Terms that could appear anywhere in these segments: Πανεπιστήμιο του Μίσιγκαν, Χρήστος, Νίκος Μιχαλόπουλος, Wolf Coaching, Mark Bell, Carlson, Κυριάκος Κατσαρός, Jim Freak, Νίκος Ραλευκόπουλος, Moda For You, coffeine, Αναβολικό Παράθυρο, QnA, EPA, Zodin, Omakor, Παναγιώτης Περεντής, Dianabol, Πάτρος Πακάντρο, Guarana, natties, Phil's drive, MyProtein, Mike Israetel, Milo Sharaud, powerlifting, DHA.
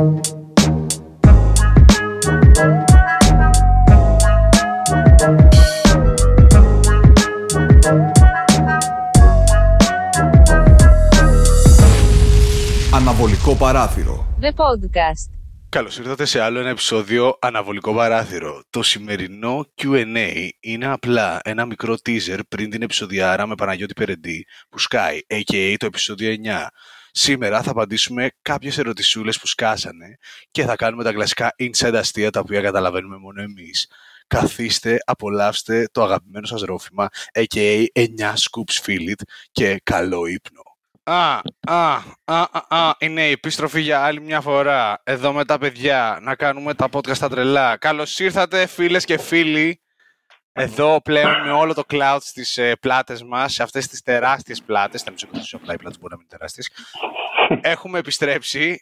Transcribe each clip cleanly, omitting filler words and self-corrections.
Αναβολικό Παράθυρο. The Podcast. Καλώς ήρθατε σε άλλο ένα επεισόδιο Αναβολικό Παράθυρο. Το σημερινό Q&A είναι απλά ένα μικρό teaser πριν την επεισοδιάρα με Παναγιώτη Περεντή που σκάει, a.k.a. το επεισόδιο 9. Σήμερα θα απαντήσουμε κάποιες ερωτησούλες που σκάσανε και θα κάνουμε τα κλασικά inside αστεία τα οποία καταλαβαίνουμε μόνο εμείς. Καθίστε, απολαύστε το αγαπημένο σας ρόφημα, a.k.a. 9 scoops feel it και καλό ύπνο. Είναι η επιστροφή για άλλη μια φορά. Εδώ με τα παιδιά να κάνουμε τα podcast στα τρελά. Καλώς ήρθατε φίλες και φίλοι. Εδώ πλέον με όλο το cloud στις πλάτες μας, σε αυτές τις τεράστιες πλάτες. Θα μισοκρατήσω απλά, οι πλάτες μπορεί να μην είναι τεράστιες. Έχουμε επιστρέψει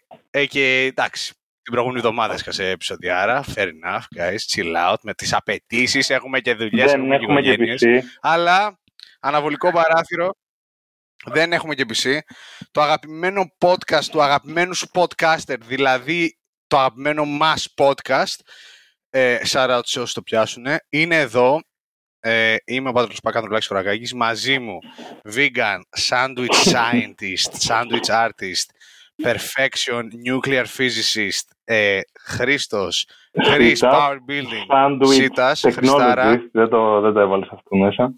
και εντάξει, την προηγούμενη εβδομάδα έσκασε επεισοδιάρα. Fair enough, guys. Chill out. Με τις απαιτήσεις έχουμε και δουλειές, έχουμε και οικογένειες. Αλλά αναβολικό παράθυρο. Δεν έχουμε και PC. Το αγαπημένο podcast του αγαπημένου σου podcaster, δηλαδή το αγαπημένο μας podcast, Sharaud σε όσοι το πιάσουνε, είναι εδώ. Είμαι ο Πάτρος Πακάντρο, Λάξης Χωραγκάκης. Μαζί μου, vegan, sandwich scientist, sandwich artist, perfection, nuclear physicist, Χρήστος, Χρήστος, power building, Σίτας, Χριστάρα. Δεν το έβαλες αυτό μέσα.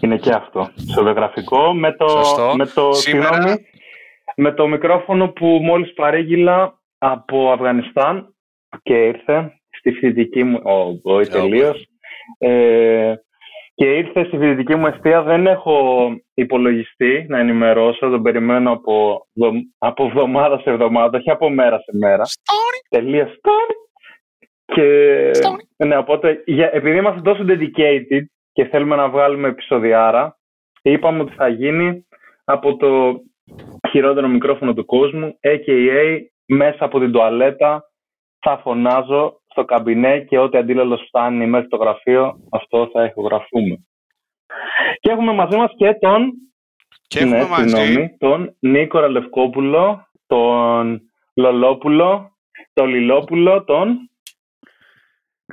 Είναι και αυτό. Σοβιογραφικό με το μικρόφωνο που μόλις παρήγγειλα από Αφγανιστάν και ήρθε στη φοιτητική μου. Και ήρθε στη φοιτητική μου εστία. Δεν έχω υπολογιστή να ενημερώσω. Τον περιμένω από εβδομάδα σε εβδομάδα, όχι από μέρα σε μέρα. Τελεία. Και ναι, οπότε επειδή είμαστε τόσο dedicated και θέλουμε να βγάλουμε επεισοδιάρα, είπαμε ότι θα γίνει από το χειρότερο μικρόφωνο του κόσμου, a.k.a. μέσα από την τουαλέτα θα φωνάζω στο καμπινέ και ό,τι αντίλαλος φτάνει μέσα στο γραφείο, αυτό θα ηχογραφούμε. Και έχουμε μαζί μας και τον Νίκο Ραλευκόπουλο, τον Λολόπουλο, τον Λιλόπουλο, τον...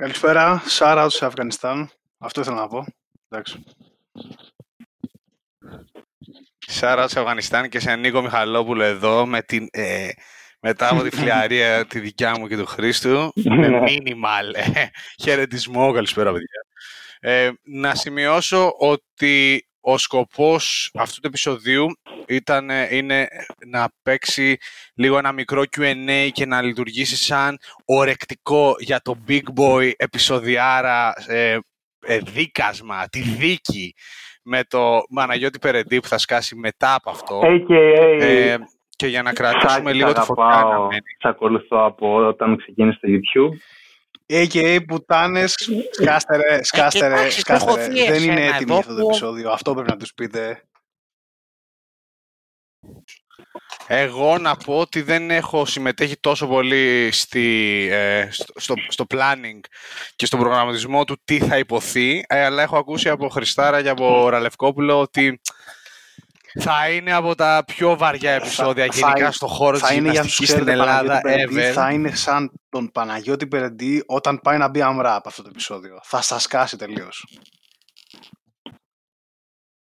Καλησπέρα, Sharaud σε Αφγανιστάν. Αυτό ήθελα να πω. Εντάξει. Sharaud σε Αφγανιστάν και σε Νίκο Μιχαλόπουλο εδώ με την, μετά από τη φλιαρία τη δικιά μου και του Χρήστου. Με minimal. Χαιρετισμό. Καλησπέρα, παιδιά. Να σημειώσω ότι ο σκοπός αυτού του επεισοδίου είναι να παίξει λίγο ένα μικρό Q&A και να λειτουργήσει σαν ορεκτικό για το Big Boy επεισοδιάρα δίκασμα, τη δίκη με το Παναγιώτη Περεντή που θα σκάσει μετά από αυτό. A.K.A. Και για να κρατήσουμε λίγο τη φωτιά να μένει. Σ' ακολουθώ από όταν ξεκίνησε το YouTube. A.K.A. πουτάνες, σκάστερε. Δεν είναι έτοιμο αυτό το επεισόδιο. Αυτό πρέπει να τους πείτε. Εγώ να πω ότι δεν έχω συμμετέχει τόσο πολύ στο planning και στον προγραμματισμό του τι θα υποθεί, αλλά έχω ακούσει από Χριστάρα και από Ραλευκόπουλο ότι θα είναι από τα πιο βαριά επεισόδια γενικά στον χώρο της γυμναστικής στην Ελλάδα. Θα είναι σαν τον Παναγιώτη Περεντή όταν πάει να μπει αμρά από αυτό το επεισόδιο. Θα σας σκάσει τελείως.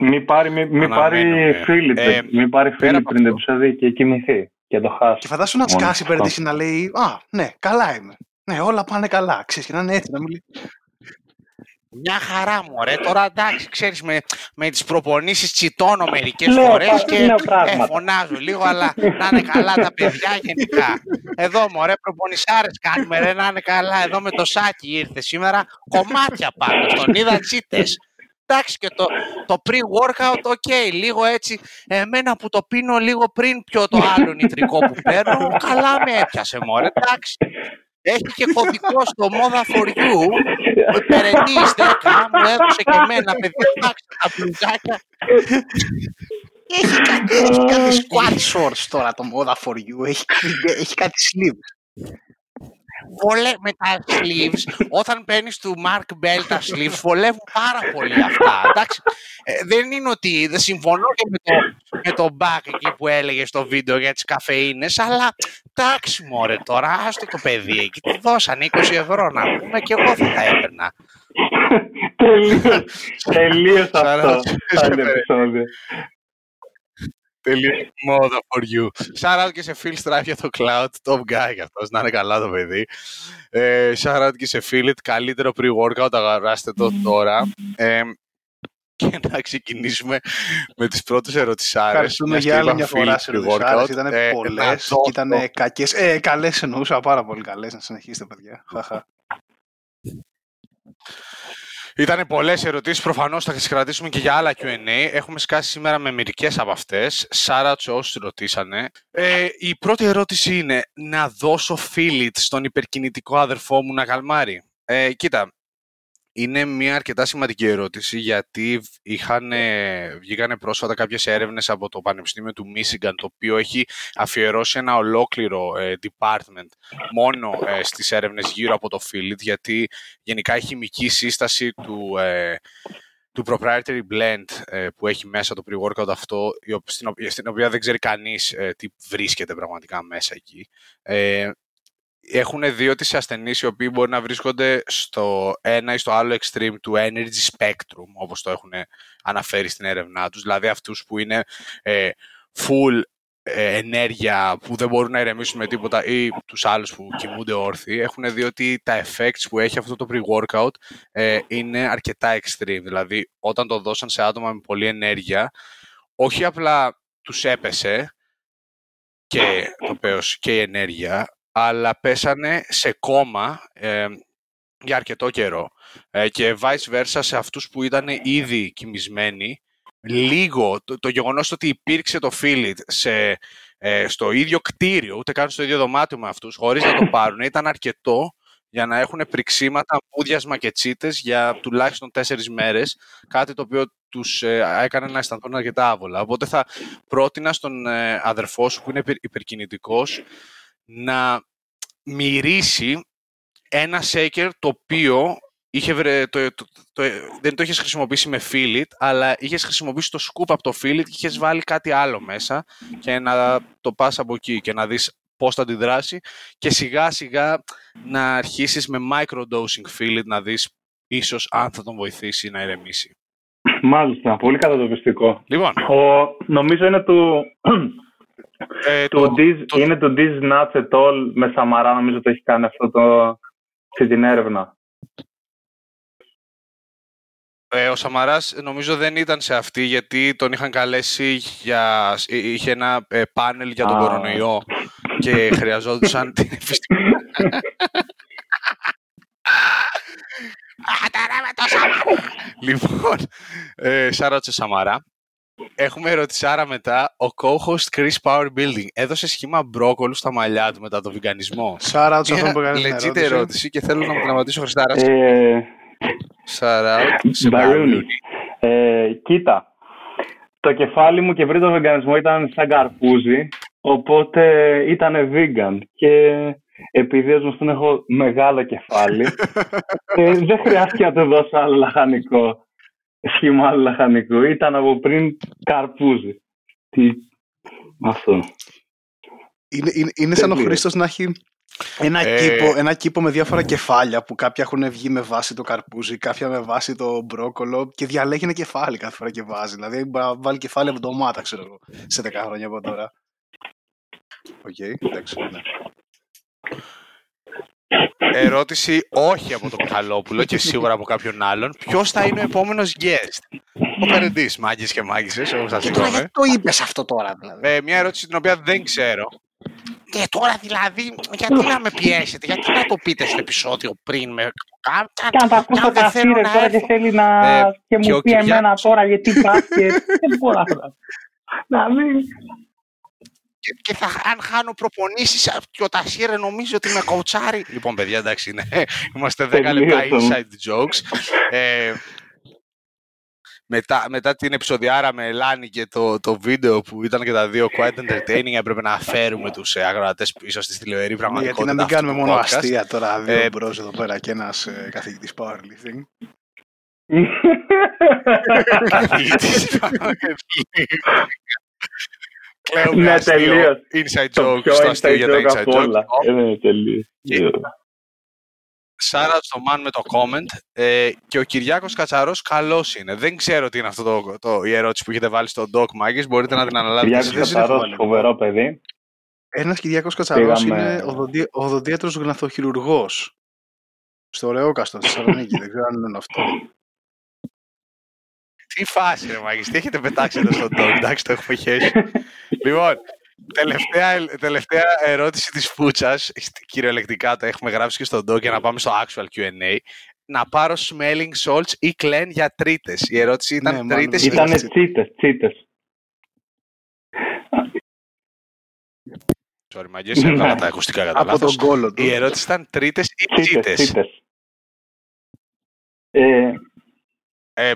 Μην πάρει φίλη πριν το επεισόδιο και κοιμηθεί και το χάσει. Και φαντάσου να σκάσει Περεντής να λέει «Α, ναι, καλά είμαι. Ναι, όλα πάνε καλά». Ξέρεις, και να είναι έτσι, να μιλεί. Μια χαρά μου, ρε. Τώρα εντάξει, ξέρεις, με τις προπονήσεις τσιτώνω μερικές φορές και φωνάζω λίγο, αλλά να είναι καλά τα παιδιά γενικά. Εδώ, μωρέ, προπονησάρες κάνουμε, ρε, να είναι καλά. Εδώ με το σάκι ήρθε σήμερα, κομμάτια πάνω, στον είδα τσίτες. Εντάξει, και το pre-workout, ok, λίγο έτσι, εμένα που το πίνω λίγο πριν πιω το άλλο νητρικό που παίρνω, καλά με έπιασε, μωρέ, εντάξει. Έχει και κωδικό στο Moda For You, ο Περεντής τέτοια, μου έδωσε και εμένα, παιδί, εντάξει, τα πλουζάκια. Έχει κάτι squat shorts τώρα το Moda For You, έχει κάτι sleep. με τα sleeves, όταν παίρνεις του Mark Bell τα sleeves, βολεύουν πάρα πολύ αυτά. Εντάξει, δεν είναι ότι δεν συμφωνώ και με το μπακ εκεί που έλεγε στο βίντεο για τις καφεΐνες, αλλά εντάξει μωρέ τώρα, άστο το παιδί εκεί, του δώσανε 20 ευρώ να πούμε και εγώ θα τα έπαιρνα. Τελείως αυτό. Τελείωσε Moda For You. Shout out και σε Phil's drive για το cloud. Top guy για αυτός, να είναι καλά το παιδί. Shout out και σε Phil it. Καλύτερο pre-workout, αγοράστε το τώρα. Και να ξεκινήσουμε με τις πρώτες ερωτησάρες. Ευχαριστούμε για άλλη μια φορά σε ερωτησάρες. Ήτανε πολλές και ήτανε κακές. Καλές εννοούσα, πάρα πολύ καλές. Να συνεχίσετε παιδιά. Ήτανε πολλές ερωτήσεις, προφανώς θα τις κρατήσουμε και για άλλα Q&A. Έχουμε σκάσει σήμερα με μερικές από αυτές. Σάρα σε όσους ρωτήσανε. Η πρώτη ερώτηση είναι, να δώσω φίλιτ στον υπερκινητικό αδερφό μου να καλμάρει. Κοίτα, είναι μια αρκετά σημαντική ερώτηση, γιατί βγήκανε πρόσφατα κάποιες έρευνες από το Πανεπιστήμιο του Μίσιγκαν, το οποίο έχει αφιερώσει ένα ολόκληρο department μόνο στις έρευνες γύρω από το Phil it, γιατί γενικά η χημική σύσταση του proprietary blend που έχει μέσα το pre-workout αυτό, στην οποία δεν ξέρει κανείς τι βρίσκεται πραγματικά μέσα εκεί. Έχουν δύο τις ασθενείς οι οποίοι μπορεί να βρίσκονται στο ένα ή στο άλλο extreme του energy spectrum, όπως το έχουν αναφέρει στην έρευνά τους, δηλαδή αυτούς που είναι full ενέργεια που δεν μπορούν να ηρεμήσουν με τίποτα, ή τους άλλους που κοιμούνται όρθιοι. Έχουν δει ότι τα effects που έχει αυτό το pre-workout είναι αρκετά extreme, δηλαδή όταν το δώσαν σε άτομα με πολλή ενέργεια, όχι απλά τους έπεσε και η ενέργεια, αλλά πέσανε σε κόμμα για αρκετό καιρό. Και vice versa σε αυτούς που ήταν ήδη κοιμισμένοι. Το γεγονός ότι υπήρξε το Phil it στο ίδιο κτίριο, ούτε καν στο ίδιο δωμάτιο με αυτούς, χωρίς να το πάρουν, ήταν αρκετό για να έχουν πριξίματα, μούδιασμα και τσίτες για τουλάχιστον 4 μέρες, κάτι το οποίο τους έκανε να αισθανθούν αρκετά άβολα. Οπότε θα πρότεινα στον αδερφό σου που είναι υπερκινητικός να μυρίσει ένα shaker το οποίο δεν το είχες χρησιμοποιήσει με Phil it, αλλά είχες χρησιμοποιήσει το σκουπ από το Phil it και είχες βάλει κάτι άλλο μέσα, και να το πας από εκεί και να δεις πώς θα αντιδράσει, και σιγά σιγά να αρχίσεις με microdosing Phil it, να δεις ίσως αν θα τον βοηθήσει να ηρεμήσει. Μάλιστα, πολύ κατατοπιστικό. Λοιπόν, νομίζω είναι του... είναι το This Nuts At All με Σαμαρά, νομίζω το έχει κάνει αυτό σε την έρευνα. Ο Σαμαράς νομίζω δεν ήταν σε αυτή, γιατί τον είχαν καλέσει είχε ένα πάνελ για τον κορονοϊό και χρειαζόντουσαν την επιστήμη. Λοιπόν, Σάροτσε Σαμαρά. Έχουμε ερωτησάρα μετά. Ο co-host Chris Power Building έδωσε σχήμα μπρόκολου στα μαλλιά του μετά το βιγκανισμό. Shout out σε αυτόν που έκανε την ερώτηση και θέλω να μου τραυματίσω, Χριστάρα. Shout out σε Μπαρούνι. Κοίτα, το κεφάλι μου και πριν το βιγκανισμό ήταν σαν καρπούζι, οπότε ήταν vegan. Και επειδή ως γνωστόν έχω μεγάλο κεφάλι, δεν χρειάστηκε να το δώσω άλλο λαχανικό. Σχήμα άλλου λαχανικού. Ήταν από πριν καρπούζι. Αυτό. Είναι σαν ο Χρήστος να έχει ένα κήπο με διάφορα κεφάλια, που κάποια έχουν βγει με βάση το καρπούζι, κάποια με βάση το μπρόκολο, και διαλέγει ένα κεφάλι κάθε φορά και βάζει. Δηλαδή μπορεί να βάλει κεφάλι από ντομάτα, ξέρω εγώ, σε 10 χρόνια από τώρα. Οκ, εντάξει. Ερώτηση όχι από τον Μιχαλόπουλο και σίγουρα από κάποιον άλλον. Ποιος θα είναι ο επόμενος guest? Ο Περεντής, μάγκες και μάγκησες, όπως θα σηκώνε. Γιατί το είπες αυτό τώρα, δηλαδή? Μια ερώτηση την οποία δεν ξέρω. Και τώρα δηλαδή, γιατί να με πιέσετε, γιατί να το πείτε στο επεισόδιο πριν με κάρτα. Και αν θα ακούσω το καφτήρες τώρα και θέλει να... και μου πει εμένα τώρα γιατί μπάσκετ, δεν μπορώ να μην... Και αν χάνω προπονήσεις και ο Τασίρε νομίζει ότι με κοουτσάρει. Λοιπόν, παιδιά, εντάξει, είμαστε 10 λεπτά inside jokes. μετά την επεισοδιάρα με Ελάνη και το βίντεο που ήταν και τα δύο quite entertaining, έπρεπε να φέρουμε τους αγροατές πίσω στη τηλεορή πραγματικότητα. Γιατί να μην κάνουμε μόνο αστεία τώρα, δύο μπρος εδώ πέρα και ένας καθηγητής powerlifting. Καθηγητής powerlifting. Είναι τελείως. Inside joke, στο αστείο για τα inside joke. Είναι τελείως. Σάρα στο man με το comment και ο Κυριάκος Κατσαρός καλός είναι. Δεν ξέρω τι είναι αυτό η ερώτηση που έχετε βάλει στο doc, Μάγκες. Μπορείτε να την αναλάβετε. Κυριάκος Κατσαρός, φοβερό παιδί. Ένας Κυριάκος Κατσαρός είναι οδοντίατρος γναθοχειρουργός. Στο Ρεόκαστο, στη Θεσσαλονίκη. Δεν ξέρω αν είναι αυτό. Τι φάση, ρε Μάγκες. Τι έχετε πετάξει εδώ στο doc. Εντάξει, το έχουμε χέσει. Λοιπόν... Τελευταία ερώτηση της Φούτσας, κυριολεκτικά το έχουμε γράψει και στον doc για να πάμε στο actual Q&A. Να πάρω smelling salts ή clean για τρίτες. Η ερώτηση ήταν τρίτες ή τσίτες. Sorry, Μαγκές, έβγαλα τα ακουστικά κατά λάθος. Από τον κόλο του. Η ερώτηση ήταν τρίτες ή τσίτες.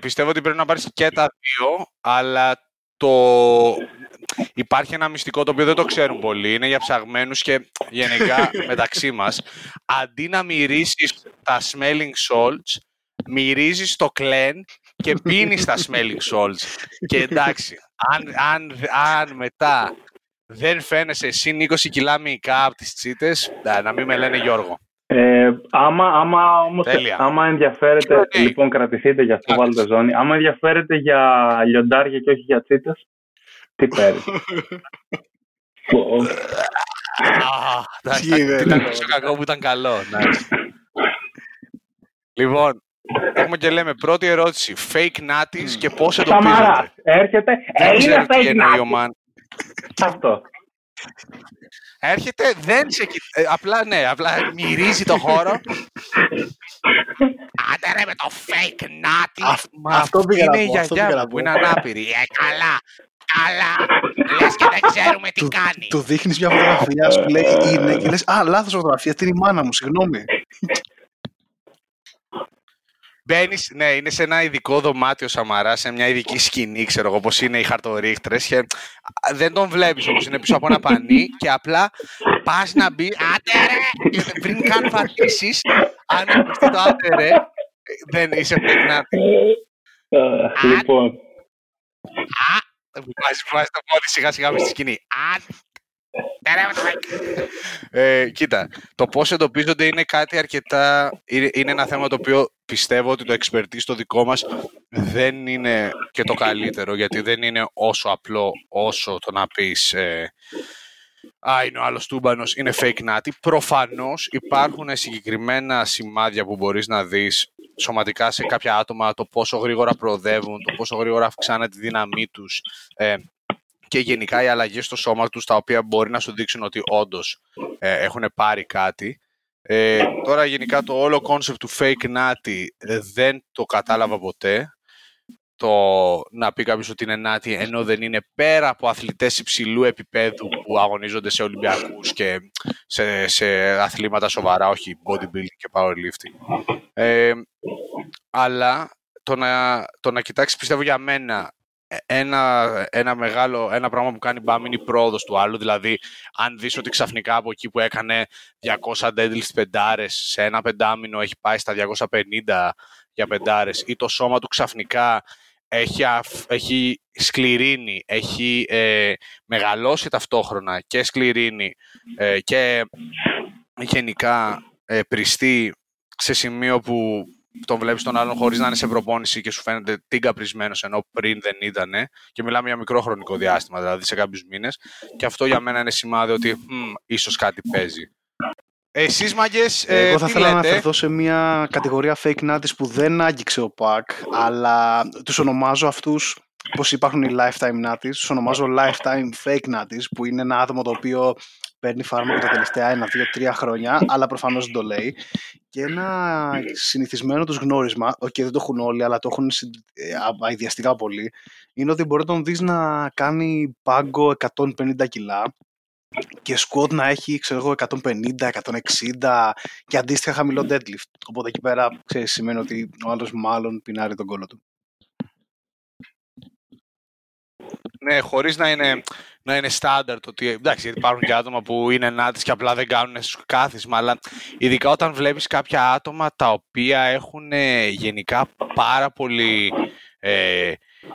Πιστεύω ότι πρέπει να πάρεις και τα δύο, αλλά υπάρχει ένα μυστικό το οποίο δεν το ξέρουν πολλοί, είναι για ψαγμένους και γενικά μεταξύ μας. Αντί να μυρίσεις τα smelling salts, μυρίζεις το clen και πίνεις τα smelling salts. Και εντάξει, αν μετά δεν φαίνεσαι συν 20 κιλά μυϊκά από τις τσίτες, να μην με λένε Γιώργο. Άμα ενδιαφέρεται, λοιπόν, κρατηθείτε για αυτό, βάλτε ζώνη. Άμα ενδιαφέρεται για λιοντάρια και όχι για τσίτες, τι παίρνει. Ήταν τόσο κακό που ήταν καλό. Λοιπόν, έχουμε και λέμε πρώτη ερώτηση. Fake νάτις και πώς εντοπίζονται. Σαμαράς, έρχεται. Είναι fake νάτις. Αυτό. Έρχεται, δεν σε κοιτάει. Απλά μυρίζει το χώρο. Άντε ρε με το fake νάτι. Αυτό είναι η γιαγιά που είναι ανάπηρη. Καλά. Λες και δεν ξέρουμε τι κάνει. Του δείχνεις μια φωτογραφία σου, λέει είναι, και λες, α, λάθος φωτογραφία, αυτή είναι η μάνα μου, συγγνώμη. Μπαίνεις, ναι, είναι σε ένα ειδικό δωμάτιο Σαμαρά, σε μια ειδική σκηνή, ξέρω εγώ, όπως είναι οι χαρτορίχτρες. Δεν τον βλέπεις όμως, είναι πίσω από ένα πανί και απλά πας να μπει. Άντε ρε! Και πριν καν φατήσεις, αν ακουστεί το άντε ρε, δεν είσαι φεγνάτη. Λοιπόν. Βάζει το πόδι σιγά σιγά μες στη σκηνή. Κοίτα, το πώς εντοπίζονται είναι κάτι αρκετά. Είναι ένα θέμα το οποίο πιστεύω ότι το expertise το δικό μας δεν είναι και το καλύτερο, γιατί δεν είναι όσο απλό όσο το να πεις είναι ο άλλος τούμπανος, είναι fake νάτι. Προφανώς υπάρχουν συγκεκριμένα σημάδια που μπορείς να δεις σωματικά σε κάποια άτομα, το πόσο γρήγορα προοδεύουν, το πόσο γρήγορα αυξάνεται η δύναμή τους, και γενικά οι αλλαγές στο σώμα τους, τα οποία μπορεί να σου δείξουν ότι όντως έχουν πάρει κάτι. Τώρα γενικά το όλο concept του fake natty δεν το κατάλαβα ποτέ. Το να πει κάποιος ότι είναι natty ενώ δεν είναι, πέρα από αθλητές υψηλού επίπεδου που αγωνίζονται σε Ολυμπιακούς και σε αθλήματα σοβαρά, όχι bodybuilding και powerlifting. Αλλά το να κοιτάξει, πιστεύω για μένα, ένα πράγμα που κάνει μπαμ είναι η πρόοδος του άλλου. Δηλαδή, αν δεις ότι ξαφνικά από εκεί που έκανε 200 deadlift πεντάρες, σε ένα πεντάμινο έχει πάει στα 250 για πεντάρες, ή το σώμα του ξαφνικά έχει σκληρίνει, έχει μεγαλώσει ταυτόχρονα και σκληρίνει και γενικά πριστεί σε σημείο που τον βλέπεις τον άλλον χωρίς να είναι σε προπόνηση και σου φαίνεται τυγκαπρισμένος, ενώ πριν δεν ήτανε, και μιλάμε για μικρό χρονικό διάστημα, δηλαδή σε κάποιους μήνες, και αυτό για μένα είναι σημάδι ότι ίσως κάτι παίζει. Εσείς, Μάγκες, εγώ θα ήθελα να αναφερθώ σε μια κατηγορία fake nuts που δεν άγγιξε ο Πακ, αλλά τους ονομάζω αυτούς, όπως υπάρχουν οι lifetime nuts, τους ονομάζω lifetime fake nuts, που είναι ένα άτομο το οποίο παίρνει φάρμακο τα τελευταία 1, 2, 3 χρόνια, αλλά προφανώς δεν το λέει. Και ένα συνηθισμένο τους γνώρισμα, δεν το έχουν όλοι, αλλά το έχουν αειδιαστικά πολύ, είναι ότι μπορεί να τον δεις να κάνει πάγκο 150 κιλά και σκουότ να έχει, ξέρω εγώ, 150, 160 και αντίστοιχα χαμηλό deadlift. Οπότε εκεί πέρα, ξέρεις, σημαίνει ότι ο άλλος μάλλον πεινάρει τον κόλο του. Ναι, χωρίς να είναι στάνταρ το ότι. Εντάξει, υπάρχουν και άτομα που είναι νάτης και απλά δεν κάνουν κάθισμα, αλλά ειδικά όταν βλέπεις κάποια άτομα τα οποία έχουν γενικά πάρα πολύ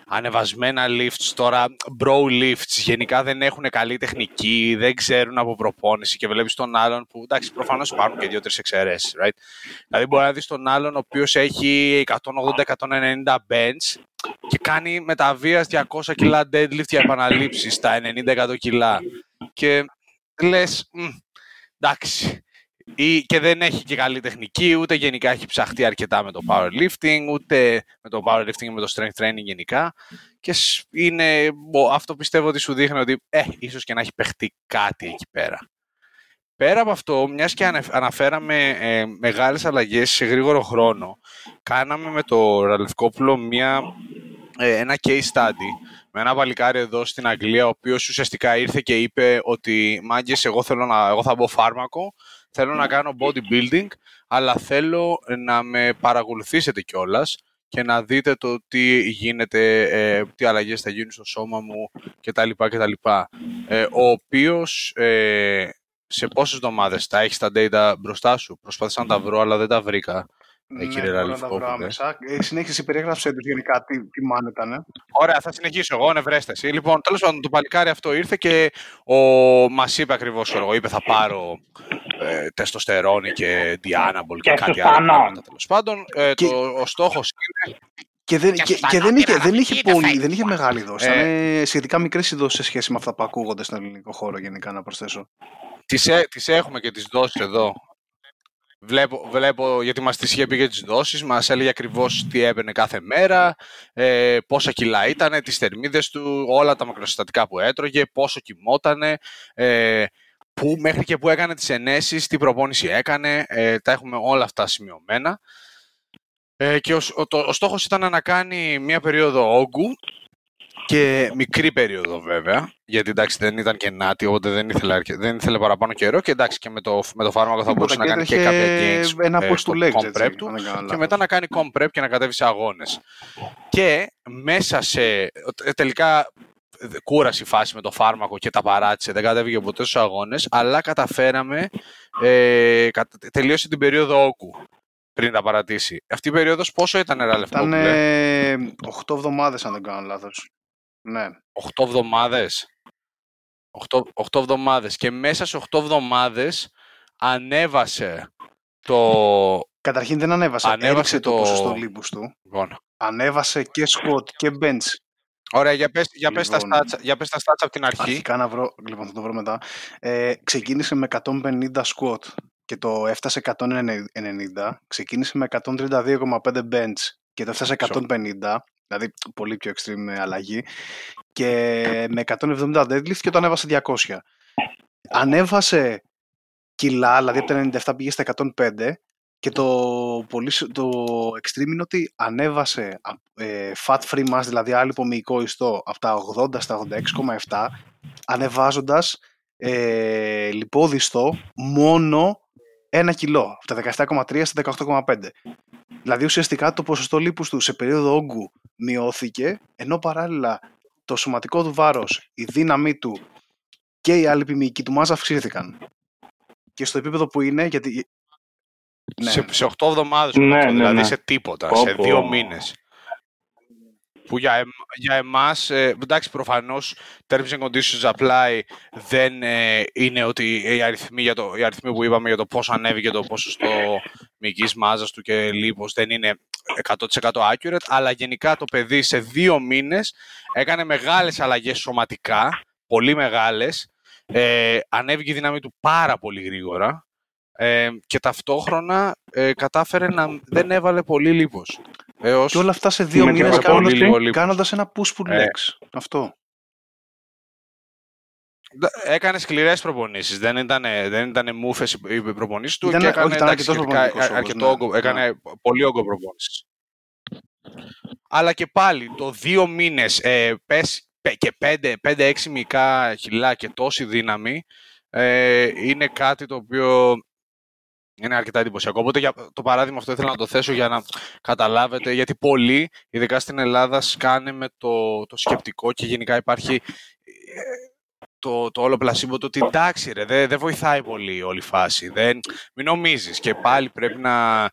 ανεβασμένα lifts, τώρα bro lifts, γενικά δεν έχουν καλή τεχνική, δεν ξέρουν από προπόνηση και βλέπεις τον άλλον που, εντάξει, προφανώς υπάρχουν και 2-3 εξαιρέσεις, right? Δηλαδή μπορεί να δεις τον άλλον ο οποίος έχει 180-190 bench και κάνει με τα βίας 200 κιλά deadlift για επαναλήψεις στα 90-100 κιλά και λες, εντάξει, και δεν έχει και καλή τεχνική, ούτε γενικά έχει ψαχτεί αρκετά με το powerlifting, ούτε με το powerlifting ή με το strength training γενικά, και είναι, αυτό πιστεύω ότι σου δείχνει ότι ίσως και να έχει παιχτεί κάτι εκεί πέρα. Πέρα από αυτό, μιας και αναφέραμε μεγάλες αλλαγές σε γρήγορο χρόνο, κάναμε με το Ραλευκόπουλο ένα case study με ένα παλικάρι εδώ στην Αγγλία, ο οποίος ουσιαστικά ήρθε και είπε ότι «Μάγκες, εγώ θα μπω φάρμακο, θέλω να κάνω bodybuilding, αλλά θέλω να με παρακολουθήσετε κιόλας και να δείτε το τι γίνεται, τι αλλαγές θα γίνουν στο σώμα μου κτλ. Ο οποίος σε πόσες εβδομάδες τα έχεις τα data μπροστά σου? Προσπάθησα να τα βρω, αλλά δεν τα βρήκα. Κύριε Ραλευκόπουλε. Συνέχισε, περιέγραψε τους γενικά τι μάνα ήταν. Ωραία, θα συνεχίσω εγώ, βρέστε εσύ. Λοιπόν, τέλος πάντων, το παλικάρι αυτό ήρθε και μας είπε ακριβώς, είπε θα πάρω τεστοστερόνη και διάναμπολ και κάτι άλλο πράγματα, τέλος πάντων. Ο στόχος είναι... Και δεν είχε μεγάλη δόση. Ήταν σχετικά μικρές οι δόσεις σε σχέση με αυτά που ακούγονται στον ελληνικό χώρο γενικά, να προσθέσω. Τις έχουμε και τις δόσεις εδώ. Βλέπω, γιατί μας τις είχε πει για τις δόσεις, μας έλεγε ακριβώς τι έπαιρνε κάθε μέρα, πόσα κιλά ήταν, τις θερμίδες του, όλα τα μακροσυστατικά που έτρωγε, πόσο κοιμότανε, που, μέχρι και που έκανε τις ενέσεις, τι προπόνηση έκανε, τα έχουμε όλα αυτά σημειωμένα. Και ο στόχος ήταν να κάνει μία περίοδο όγκου, και μικρή περίοδο βέβαια, γιατί εντάξει δεν ήταν και νάτι, οπότε δεν ήθελε παραπάνω καιρό, και εντάξει και με το φάρμακο θα μπορούσε να κάνει και κάποια gains στο comprep του, και μετά να κάνει comprep και να κατέβει σε αγώνες. Και μέσα σε τελικά κούρασε η φάση με το φάρμακο και τα παράτησε, δεν κατέβηκε ποτέ στους αγώνες, αλλά καταφέραμε, τελείωσε την περίοδο όκου πριν τα παρατήσει. Αυτή η περίοδος πόσο ήταν, Ραλευκόπουλε? Ήταν 8 εβδομάδες αν δεν κάνω λάθος. Ναι. 8 εβδομάδες. 8 εβδομάδες. Και μέσα σε 8 εβδομάδες ανέβασε το... Καταρχήν δεν ανέβασε. Ανέβασε το ποσοστό λίπους του. Λοιπόν. Ανέβασε και σκοτ και bench. Ωραία, για πες τα stats από την αρχή. Αρχικά να βρω, λοιπόν, θα το βρω μετά. Ξεκίνησε με 150 σκοτ και το έφτασε 190. Ξεκίνησε με 132,5 bench και το έφτασε 150. Δηλαδή πολύ πιο extreme αλλαγή, και με 170 deadlift και το ανέβασε 200. Ανέβασε κιλά, δηλαδή από τα 97 πήγε στα 105, και το extreme είναι ότι ανέβασε fat free mass, δηλαδή αλιπομυϊκό ιστό, από τα 80 στα 86,7, ανεβάζοντας λιπόδι ιστό μόνο 1 κιλό, από τα 17,3 στα 18,5. Δηλαδή ουσιαστικά το ποσοστό λίπους του σε περίοδο όγκου μειώθηκε, ενώ παράλληλα το σωματικό του βάρος, η δύναμή του και η αλιπομυϊκή του μάζα αυξήθηκαν. Και στο επίπεδο που είναι, γιατί... Σε 8 εβδομάδες, δηλαδή σε τίποτα, σε 2 μήνες. Που για εμάς, εντάξει, προφανώς terms and conditions apply, δεν είναι ότι οι αριθμοί που είπαμε για το πόσο ανέβηκε το ποσοστό μυϊκής μάζας του και λίπος δεν είναι 100% accurate, αλλά γενικά το παιδί σε 2 μήνες έκανε μεγάλες αλλαγές σωματικά, πολύ μεγάλες, ανέβηκε η δύναμη του πάρα πολύ γρήγορα, και ταυτόχρονα κατάφερε να δεν έβαλε πολύ λίπος. Και όλα αυτά σε 2 μήνες κάνοντας ένα push pull legs. Αυτό. Έκανε σκληρές προπονήσεις. Δεν ήταν μούφες οι προπονήσεις του. Ήτανε, και έκανε πολύ όγκο προπονήσεις. Αλλά και πάλι το 2 μήνες και 5-6 μυϊκά κιλά και τόση δύναμη, είναι κάτι το οποίο Είναι αρκετά εντυπωσιακό. Οπότε για το παράδειγμα αυτό ήθελα να το θέσω για να καταλάβετε, γιατί πολλοί, ειδικά στην Ελλάδα, σκάνε με το σκεπτικό και γενικά υπάρχει το όλο πλασίμπο του ότι εντάξει ρε, δεν βοηθάει πολύ όλη η φάση, μην νομίζεις, και πάλι πρέπει να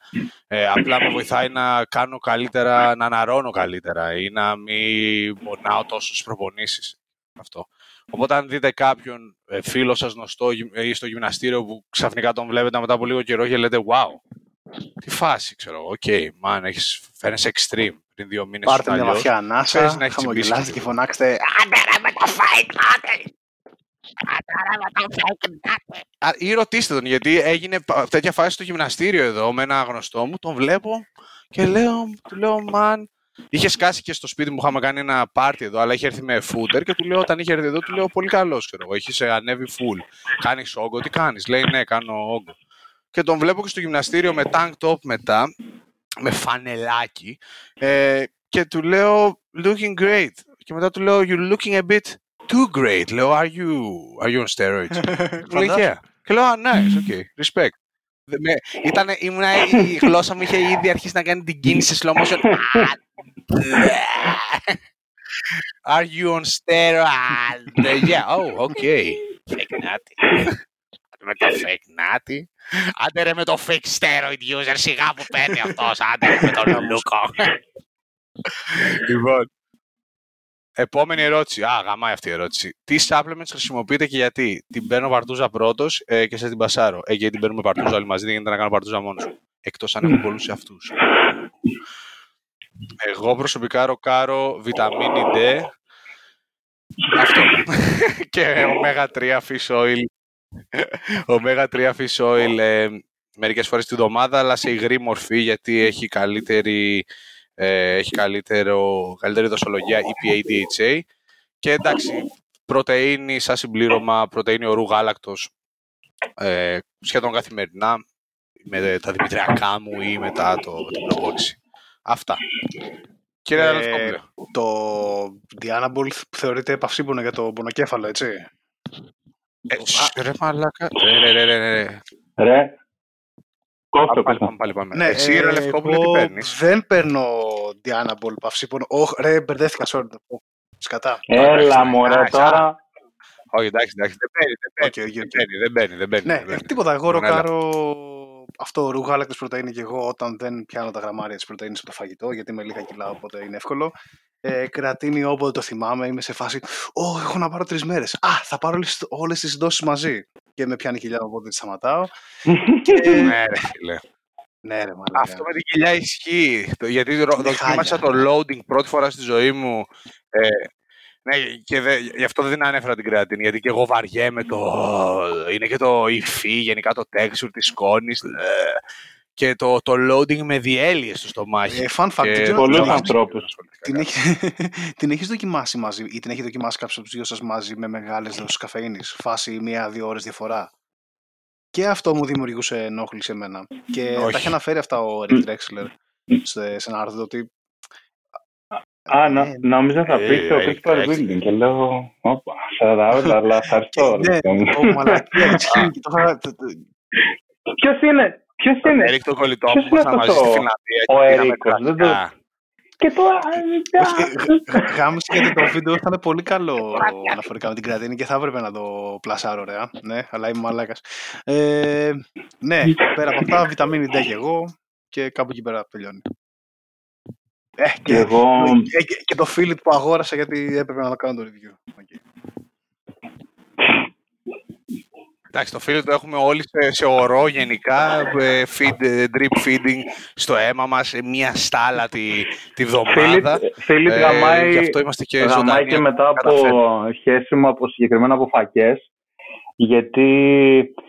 απλά με βοηθάει να κάνω καλύτερα, να αναρώνω καλύτερα ή να μην πονάω τόσο στις προπονήσεις. Αυτό. Οπότε αν δείτε κάποιον φίλο σας γνωστό ή στο γυμναστήριο που ξαφνικά τον βλέπετε μετά από λίγο καιρό και λέτε wow, τι φάση, ξέρω εγώ, okay, man, φαίνεσαι extreme πριν 2 μήνες. Πάρτε μια βαθιά ανάσα, χαμογελάστε και φωνάξτε «Άντε με το fake body! Ή ρωτήστε τον, γιατί έγινε τέτοια φάση στο γυμναστήριο εδώ με ένα γνωστό μου, τον βλέπω και του λέω «Man». Είχε σκάσει και στο σπίτι μου, είχαμε κάνει ένα πάρτι εδώ, αλλά είχε έρθει με footer και του λέω, όταν είχε έρθει εδώ, του λέω πολύ καλό. Ξέρω εγώ, είχε ανέβει full. Κάνεις όγκο, τι κάνεις? Λέει, ναι, κάνω όγκο. Και τον βλέπω και στο γυμναστήριο με tank top μετά, με φανελάκι. Και του λέω, looking great. Και μετά του λέω, you're looking a bit too great. Λέω, are you on steroids? Λέει, yeah. Και λέω, nice, okay, respect. Η γλώσσα μου είχε ήδη αρχίσει να κάνει την κίνηση slow motion. Are you on steroids? Yeah, oh, okay. Fake natty. Με το fake natty. Άντε ρε με το fake steroid user, σιγά που παίρνει αυτός. Άντε ρε με τον λουλούκο. Λοιπόν, επόμενη ερώτηση. Γαμάει αυτή η ερώτηση. Τι supplements χρησιμοποιείτε και γιατί? Την παίρνω παρτούζα πρώτος και σε την πασάρω. Γιατί την παίρνουμε παρτούζα όλοι μαζί, δεν γίνεται να κάνω παρτούζα μόνος. Εκτός αν έχω πολλούς αυτούς. Εγώ προσωπικά ροκάρω βιταμίνη D. Αυτό. Και omega-3 fish oil. Omega-3 fish oil μερικές φορές την εβδομάδα, αλλά σε υγρή μορφή, γιατί έχει καλύτερη δοσολογία EPA-DHA. Και εντάξει, πρωτεΐνη σαν συμπλήρωμα, πρωτεΐνη ορού γάλακτος σχεδόν καθημερινά, με τα δημητριακά μου ή μετά την προπόνηση. Αυτά. Κύριε Ραλευκόπουλε. Το Dianabol θεωρείται επαυσίπονο για το πονοκέφαλο, έτσι? Ρε μαλάκα. Ρε. Πάμε. Ναι, εσύ Ραλευκόπουλε τι παίρνεις? Δεν παίρνω Dianabol παυσίπονο. Ρε, μπερδέθηκα, sorry. Σκατά. Έλα μωρέ τώρα. Όχι, εντάξει, δεν μπαίνει. Ναι, τίποτα, εγώ ροκάρω αυτό ρου γάλακτος πρωτεΐνη και εγώ όταν δεν πιάνω τα γραμμάρια της πρωτεΐνης από το φαγητό, γιατί με λίγα κιλά, οπότε είναι εύκολο. Κρατίνη όποτε το θυμάμαι, είμαι σε φάση έχω να πάρω 3 μέρες. Θα πάρω όλες τις δόσεις μαζί. Και με πιάνει κοιλιά, οπότε τη σταματάω. Ναι, ρε φίλε. Ναι, ρε, αυτό με την κοιλιά ισχύει. Γιατί δοκίμασα το loading πρώτη φορά στη ζωή μου. Ναι, και γι' αυτό δεν ανέφερα την κρεατίνη, γιατί και εγώ βαριέμαι είναι και το υφή, γενικά το texture της σκόνης και το loading με διέλυες στο στομάχι. Fun fact, και πολλούς ανθρώπους. Την έχεις δοκιμάσει μαζί ή την έχει δοκιμάσει κάποιος από τους δύο σας μαζί με μεγάλες δόσεις καφεΐνης, φάση 1-2 ώρες διαφορά? Και αυτό μου δημιουργούσε ενόχληση εμένα. Και τα έχει αναφέρει αυτά ο Rick Drexler σε ένα άρθρο ότι νόμιζα θα πεις το Picture Building και λέω όπα, 40 αλλά θα αρθώ. Ναι, Ποιος είναι Ερικ το κολλητό που μας μαζί στη Φιλανδία. Ο Ερικ. Και τώρα γάμισε, γιατί το βίντεο ήταν πολύ καλό αναφορικά με την κρατίνη και θα έπρεπε να το πλασάρω ωραία. Ναι, αλλά είμαι μαλάκας. Ναι, πέρα από αυτά βιταμίνη D και εγώ και κάπου εκεί πέρα τελειώνει. Και το Philip που αγόρασα, γιατί έπρεπε να το κάνω το review. Εντάξει, το Philip το έχουμε όλοι σε ορό γενικά, drip feeding στο αίμα μας, μία στάλα τη βδομάδα. Philip γαμάει και μετά από χέσιμο από συγκεκριμένα από φακές, γιατί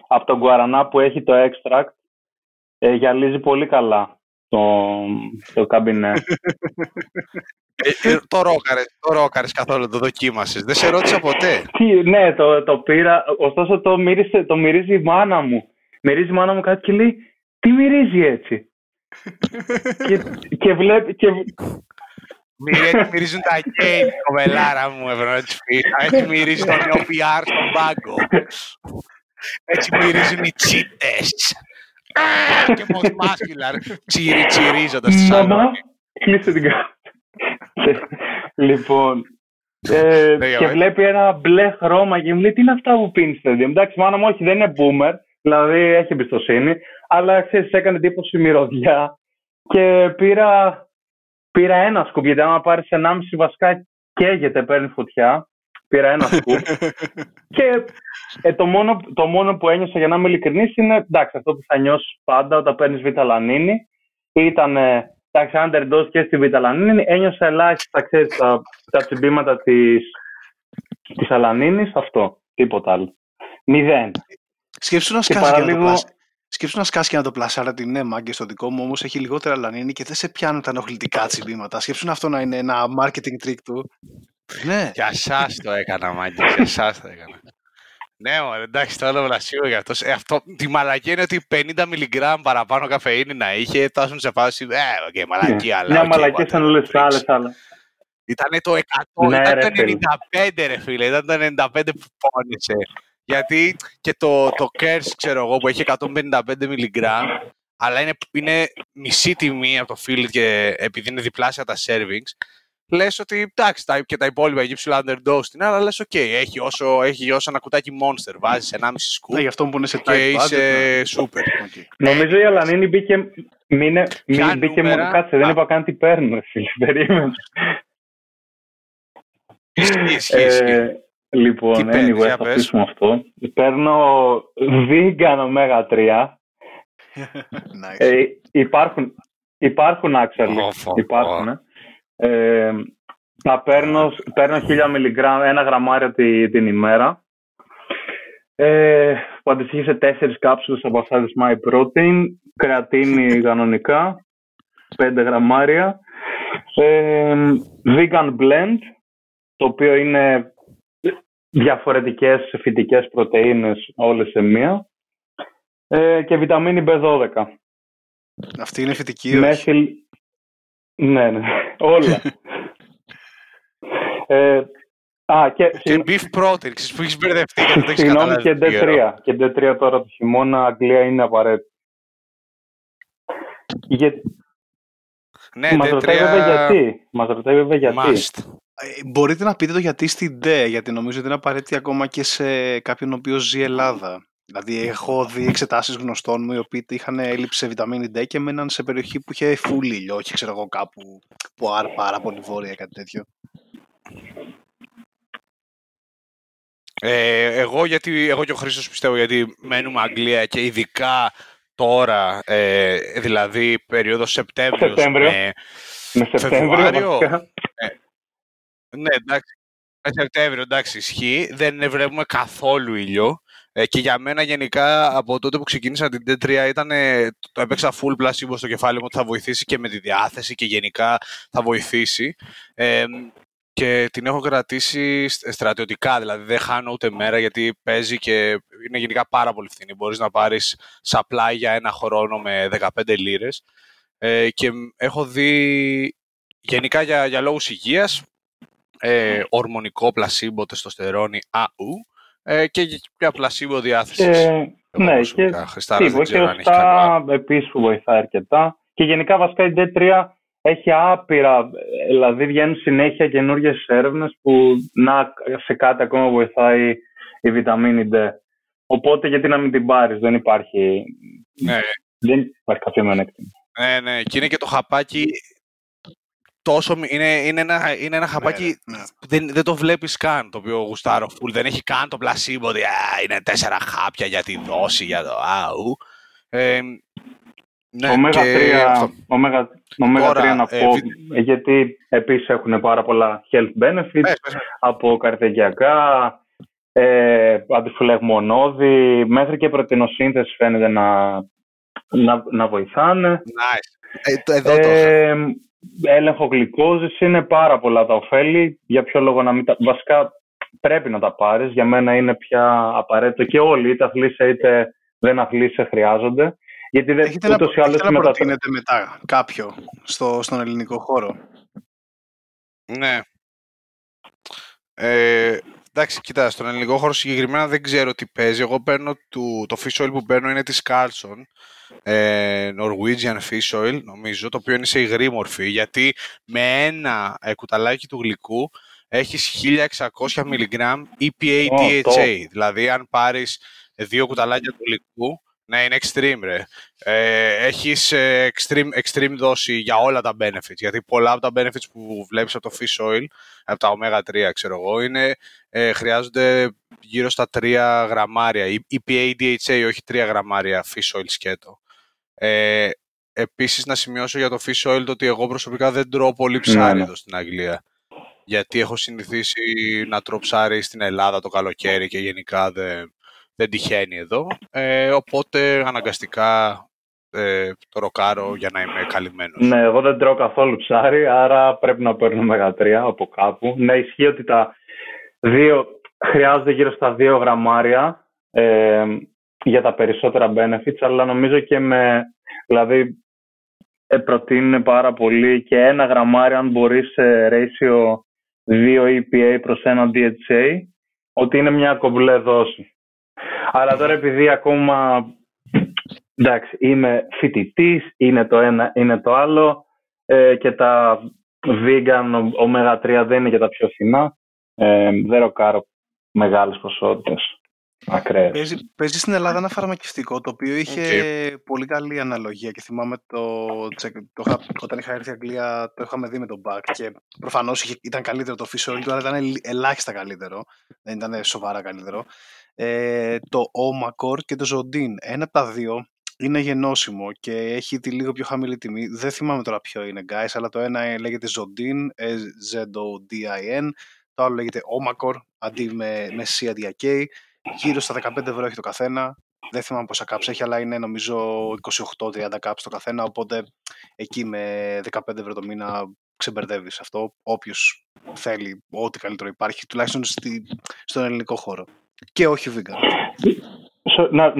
από τον Guarana που έχει το extract γυαλίζει πολύ καλά. Το καμπινέ. Το ρόκαρες καθόλου, το δοκίμασες? Δεν σε ρώτησα ποτέ. Ναι, το πήρα. Ωστόσο το μυρίζει η μάνα μου. Μυρίζει η μάνα μου κάτι και λέει, τι μυρίζει έτσι? Και βλέπει. Μυρίζουν τα γκέι, κοβελάρα μου, ευρωτσφή. Έτσι μυρίζει το νέο PR στον πάγκο. Έτσι μυρίζουν οι τσίτες. και most muscular, τσιρίζοντας τη σάλπα. Μαμά, κλείσε την κάρτα. Λοιπόν, και βλέπει ένα μπλε χρώμα και μου λέει, τι είναι αυτά που πίνεις, παιδί μου. Εντάξει, μάνα μου, όχι, δεν είναι boomer, δηλαδή έχει εμπιστοσύνη, αλλά ξέρεις, έκανε εντύπωση μυρωδιά και πήρα ένα σκουπ, γιατί άμα πάρεις 1,5 βασικά καίγεται, παίρνει φωτιά. Πήρα ένα σκουπ και το μόνο που ένιωσα, για να είμαι ειλικρινής, είναι εντάξει, αυτό που θα νιώσεις πάντα όταν παίρνεις βιταλανίνη. Ήταν εντάξει, underdose και στη βιταλανίνη. Ένιωσα ελάχιστα, ξέρεις, τα τσιμπήματα της αλανίνης. Αυτό, τίποτα άλλο. Μηδέν. Σκέψου να σκάσεις και να το πλασάρα την αίμα, και στο δικό μου όμως έχει λιγότερα αλανίνη και δεν σε πιάνουν τα ενοχλητικά τσιμπήματα. Σκέψου να αυτό να είναι ένα marketing trick του. Ναι. Για εσάς το έκανα, μάγκες, για εσάς το έκανα. Ναι, μωρέ, εντάξει, το άλλο βλασίω για αυτός. Αυτό. Τη μαλακία είναι ότι 50 μιλιγκράμμ παραπάνω καφεΐνη να είχε, τάσουν σε φάση, okay, μαλακία, αλλά... Μια μαλακία σαν όλες τις άλλες, αλλά... Ήτανε το 100, ναι, ήταν το 95, ρε φίλε, ήταν το 95 που πόνησε. Γιατί και το Kers, ξέρω εγώ, που έχει 155 μιλιγκράμμ, αλλά είναι μισή τιμή από το Phil's και επειδή είναι διπλάσια τα servings, λες ότι εντάξει, και τα υπόλοιπα εκεί ψηλά underdose στην άλλα, λες οκ, έχει όσο ένα κουτάκι Monster, βάζεις 1,5 σκουπ. Ναι, γι' αυτό που είναι σε και είσαι super. Νομίζω η αλανίνη μπήκε μόνο, κάτσε, δεν είπα καν τι παίρνω, περίμενα. Λοιπόν, anyway, θα αφήσουμε αυτό. Παίρνω vegan omega 3. Υπάρχουν άξαρνοι, υπάρχουν. Να παίρνω 1000 μιλιγκράμμ, 1 γραμμάριο την ημέρα, που αντιστοιχεί σε 4 κάψουλες από αυτά της MyProtein, κρεατίνη κανονικά 5 γραμμάρια, vegan blend, το οποίο είναι διαφορετικές φυτικές πρωτεΐνες όλες σε μία, και βιταμίνη B12. Αυτή είναι φυτική, όχι? Ναι, ναι, όλα. Και beef protein, ξέρεις που έχεις μπερδευτεί. Συγγνώμη, και D3. Και D3 τώρα το χειμώνα, Αγγλία, είναι απαραίτητο. Ναι, D3... Μας ρωτάει βέβαια γιατί. Μπορείτε να πείτε το γιατί στην D, γιατί νομίζω ότι είναι απαραίτητη ακόμα και σε κάποιον ο οποίος ζει Ελλάδα. Δηλαδή, έχω δει εξετάσεις γνωστών μου οι οποίοι είχαν έλλειψη σε βιταμίνη D και μέναν σε περιοχή που είχε φούλη ήλιο, και ξέρω εγώ κάπου που άρ πάρα πολύ βόρεια, κάτι τέτοιο. Εγώ και ο Χρήστος πιστεύω, γιατί μένουμε Αγγλία και ειδικά τώρα, δηλαδή περίοδο Σεπτέμβριο. Με Φεβρουάριο. Ναι, εντάξει. Με Σεπτέμβριο, εντάξει, ισχύει. Δεν βρεύουμε καθόλου ήλιο. Και για μένα γενικά από τότε που ξεκίνησα την D3 ήταν, το έπαιξα full placebo στο κεφάλι μου ότι θα βοηθήσει και με τη διάθεση και γενικά θα βοηθήσει, και την έχω κρατήσει στρατιωτικά, δηλαδή δεν χάνω ούτε μέρα γιατί παίζει και είναι γενικά πάρα πολύ φθηνή. Μπορείς να πάρεις supply για ένα χρόνο με 15 λίρες, και έχω δει γενικά για λόγους υγείας, ορμονικό πλασίμπο, τεστοστερόνη αου, και απλά πλασίμπο διάθεσης. Ναι, και αυτά επίσης που βοηθάει αρκετά. Και γενικά βασικά η D3 έχει άπειρα, δηλαδή βγαίνουν συνέχεια καινούργιες έρευνες που να σε κάτι ακόμα βοηθάει η βιταμίνη D. Οπότε γιατί να μην την πάρεις, δεν υπάρχει. Ναι. Δεν υπάρχει κάποιο μειονέκτημα. Ναι, και είναι και το χαπάκι... Είναι ένα χαπάκι που δεν το βλέπεις καν, το οποίο γουστάρω φουλ. Δεν έχει καν το πλασίμπο ότι είναι 4 χάπια για τη δόση, για το αου. Ναι, Omega 3 να πω, γιατί επίσης έχουν πάρα πολλά health benefits, από καρδιαγιακά, αντιφλεγμονώδη, μέχρι και πρωτεϊνοσύνθεση φαίνεται να βοηθάνε. Nice. Έλεγχο γλυκόζης, είναι πάρα πολλά τα ωφέλη. Για ποιο λόγο να μην τα... Βασικά πρέπει να τα πάρεις. Για μένα είναι πια απαραίτητο και όλοι, είτε αθλείσαι είτε δεν αθλείσαι, χρειάζονται. Γιατί δεν προτείνεται μετά κάποιο στον ελληνικό χώρο. Ναι. Εντάξει, κοίτα, στον ελληνικό χώρο συγκεκριμένα δεν ξέρω τι παίζει. Εγώ παίρνω το fish oil που παίρνω είναι της Carlson, Norwegian fish oil, νομίζω, το οποίο είναι σε υγρή μορφή, γιατί με ένα κουταλάκι του γλυκού έχεις 1600 mg EPA DHA. Δηλαδή, αν πάρεις 2 κουταλάκια του γλυκού, ναι, είναι extreme, ρε. Έχεις extreme δόση για όλα τα benefits, γιατί πολλά από τα benefits που βλέπεις από το fish oil, από τα omega-3, ξέρω εγώ, είναι, χρειάζονται γύρω στα 3 γραμμάρια, EPA, DHA, όχι 3 γραμμάρια fish oil σκέτο. Επίσης, να σημειώσω για το fish oil το ότι εγώ προσωπικά δεν τρώω πολύ ψάρι εδώ στην Αγγλία, γιατί έχω συνηθίσει να τρώω ψάρι στην Ελλάδα το καλοκαίρι και γενικά δεν τυχαίνει εδώ, οπότε αναγκαστικά το ροκάρω για να είμαι καλυμμένος. Ναι, εγώ δεν τρώω καθόλου ψάρι, άρα πρέπει να παίρνω μεγατρία από κάπου. Ναι, ισχύει ότι χρειάζονται γύρω στα 2 γραμμάρια για τα περισσότερα benefits, αλλά νομίζω και δηλαδή προτείνουν πάρα πολύ και 1 γραμμάριο αν μπορείς σε ratio 2 EPA προς 1 DHA, ότι είναι μια κομπλέ δόση. Αλλά τώρα επειδή ακόμα εντάξει, είμαι φοιτητής, είναι το ένα, είναι το άλλο και τα vegan omega-3 δεν είναι και τα πιο φθηνά, δεν ροκάρω μεγάλες ποσότητες. Παίζει στην Ελλάδα ένα φαρμακευτικό το οποίο είχε πολύ καλή αναλογία και θυμάμαι όταν είχα έρθει η Αγγλία το είχαμε δει με τον Μπακ και προφανώς ήταν καλύτερο το fish oil, αλλά ήταν ελάχιστα καλύτερο, δεν ήταν σοβαρά καλύτερο. Το Omakor και το Zodin, ένα από τα 2 είναι γενώσιμο και έχει τη λίγο πιο χαμηλή τιμή, δεν θυμάμαι τώρα ποιο είναι guys, αλλά το ένα λέγεται Zodin, Zodin, το άλλο λέγεται Omakor αντί με C αντί AK, γύρω στα 15€ έχει το καθένα, δεν θυμάμαι πόσα κάψη έχει, αλλά είναι νομίζω 28-30 κάψη το καθένα, οπότε εκεί με 15€ το μήνα ξεμπερδεύεις αυτό, όποιος θέλει ό,τι καλύτερο υπάρχει, τουλάχιστον στον ελληνικό χώρο. Και όχι vegan.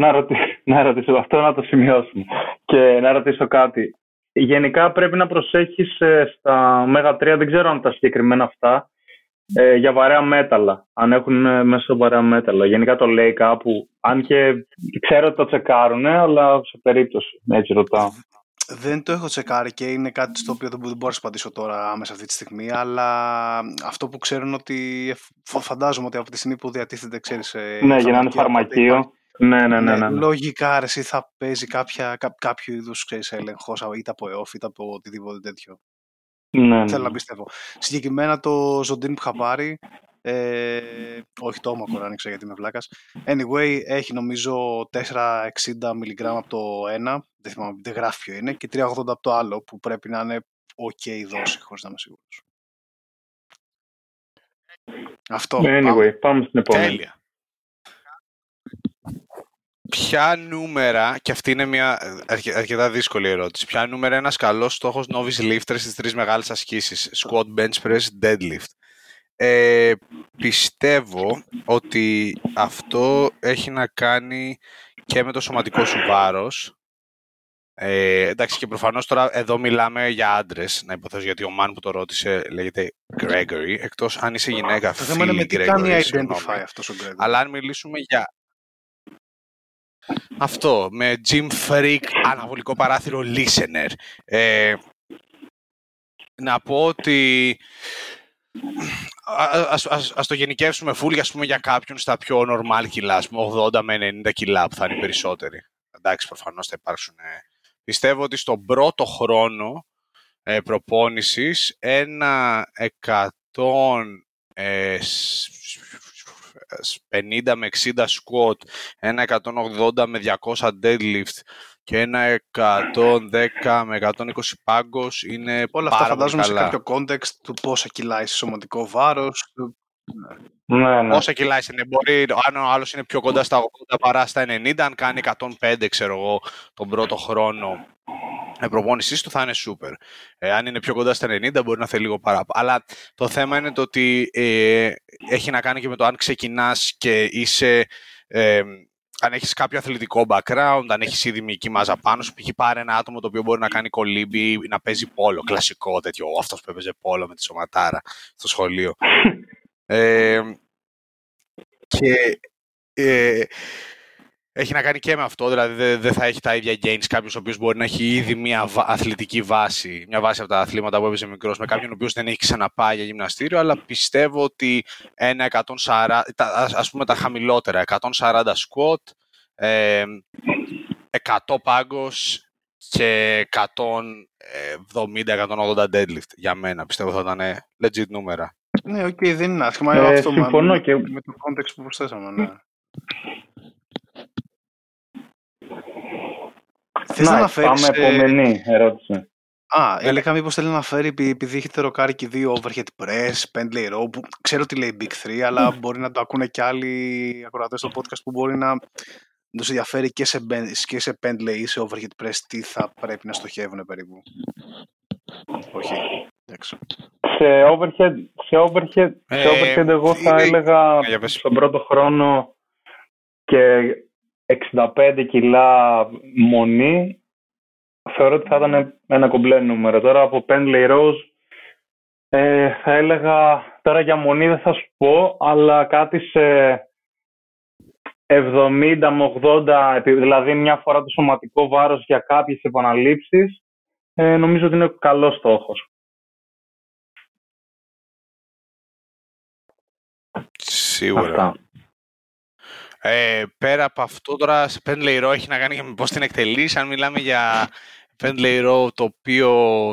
Να ρωτήσω αυτό, να το σημειώσουμε. Και να ρωτήσω κάτι. Γενικά πρέπει να προσέχεις στα omega-3, δεν ξέρω αν τα συγκεκριμένα αυτά, για βαρέα μέταλλα. Αν έχουν μέσα βαρέα μέταλλα. Γενικά το λέει κάπου. Αν και ξέρω ότι το τσεκάρουνε, αλλά σε περίπτωση. Έτσι ρωτάω. Δεν το έχω τσεκάρει και είναι κάτι στο οποίο δεν μπορώ να σου απαντήσω τώρα άμεσα αυτή τη στιγμή, αλλά αυτό που ξέρω είναι ότι φαντάζομαι ότι από τη στιγμή που διατίθεται, ξέρεις... Ναι, για να είναι φαρμακείο. Ναι. Λογικά, εσύ θα παίζει κάποιο είδους έλεγχος, είτε από ΕΟΦ, είτε από οτιδήποτε τέτοιο. Ναι. Θέλω να πιστεύω. Συγκεκριμένα το Zodin που είχα πάρει, όχι το Omakor, άνοιξα γιατί είμαι βλάκας. Anyway, έχει νομίζω 460 μιλιγκράμμα από το ένα, δεν γράφει ποιο είναι, και 380 από το άλλο, που πρέπει να είναι ok δόση, χωρίς να είμαι σίγουρος. Αυτό. Anyway, πάμε στην επόμενη. Τέλεια. Ποια νούμερα, και αυτή είναι μια αρκετά δύσκολη ερώτηση, ποια νούμερα είναι ένας καλός στόχος novice lifter στις 3 μεγάλες ασκήσεις, squat, bench press, deadlift. Πιστεύω ότι αυτό έχει να κάνει και με το σωματικό σου βάρος. Εντάξει, και προφανώς τώρα εδώ μιλάμε για άντρες, να υποθέσω, γιατί ο man που το ρώτησε λέγεται Gregory, εκτός αν είσαι γυναίκα. Το θέμα είναι με τι κάνει identify αυτός ο Gregory. Αλλά αν μιλήσουμε για αυτό, με Jim Freak, αναβολικό παράθυρο, listener, να πω ότι ας το γενικεύσουμε φούλια, ας πούμε, για κάποιον στα πιο normal κιλά, 80 με 90 κιλά που θα είναι περισσότεροι. Εντάξει, προφανώς θα υπάρξουν. Πιστεύω ότι στον πρώτο χρόνο προπόνησης ένα 150 με 60 squat, ένα 180 με 200 deadlift και ένα 110 με 120 πάγκος είναι όλα αυτά, φαντάζομαι, καλά. Σε κάποιο context του πόσα κιλά είσαι σωματικό βάρος. Ναι. Πόσα κιλά είναι, μπορεί, αν ο άλλος είναι πιο κοντά στα 80 παρά στα 90, αν κάνει 105, ξέρω εγώ, τον πρώτο χρόνο προπόνησής του θα είναι super. Αν είναι πιο κοντά στα 90 μπορεί να θέλει λίγο παραπάνω. Αλλά το θέμα είναι το ότι έχει να κάνει και με το αν ξεκινάς και είσαι... αν έχεις κάποιο αθλητικό background, αν έχεις ήδη μυϊκή μάζα πάνω σου, π.χ. πάρε ένα άτομο το οποίο μπορεί να κάνει κολύμπι ή να παίζει πόλο, κλασικό τέτοιο, αυτός που έπαιζε πόλο με τη σωματάρα στο σχολείο. Και έχει να κάνει και με αυτό, δηλαδή δεν θα έχει τα ίδια gains κάποιος ο οποίος μπορεί να έχει ήδη μια αθλητική βάση, μια βάση από τα αθλήματα που έπαιζε μικρός, με κάποιον ο οποίος δεν έχει ξαναπάει για γυμναστήριο, αλλά πιστεύω ότι ένα 140, ας πούμε τα χαμηλότερα, 140 squat, 100 πάγκος και 170-180 deadlift για μένα. Πιστεύω θα ήταν legit νούμερα. Ναι, οκ, δεν είναι άσχημα. Αυτό συμφωνώ μάλλον, και με το context που προσθέσαμε. Ναι. Θες να αναφέρεις... Πάμε επόμενη ερώτηση. Έλεγα μήπως θέλει να αναφέρει, επειδή έχετε ροκάρει και 2 overhead press, 5 lay row, που ξέρω τι λέει Big 3, αλλά μπορεί να το ακούνε και άλλοι ακροατές στο podcast που μπορεί να τους ενδιαφέρει και σε 5 lay ή σε overhead press, τι θα πρέπει να στοχεύουν περίπου. Όχι. Σε overhead εγώ θα έλεγα στον πρώτο χρόνο και 65 κιλά μονή, θεωρώ ότι θα ήταν ένα κομπλέ νούμερο. Τώρα από 5 lay rows θα έλεγα, τώρα για μονή δεν θα σου πω, αλλά κάτι σε 70 με 80, δηλαδή μια φορά το σωματικό βάρος για κάποιες επαναλήψεις, νομίζω ότι είναι καλός στόχος. Σίγουρα. Αυτά. Πέρα από αυτό, τώρα σε 5 lay row έχει να κάνει και με πώς την εκτελείς. Αν μιλάμε για 5 lay row το οποίο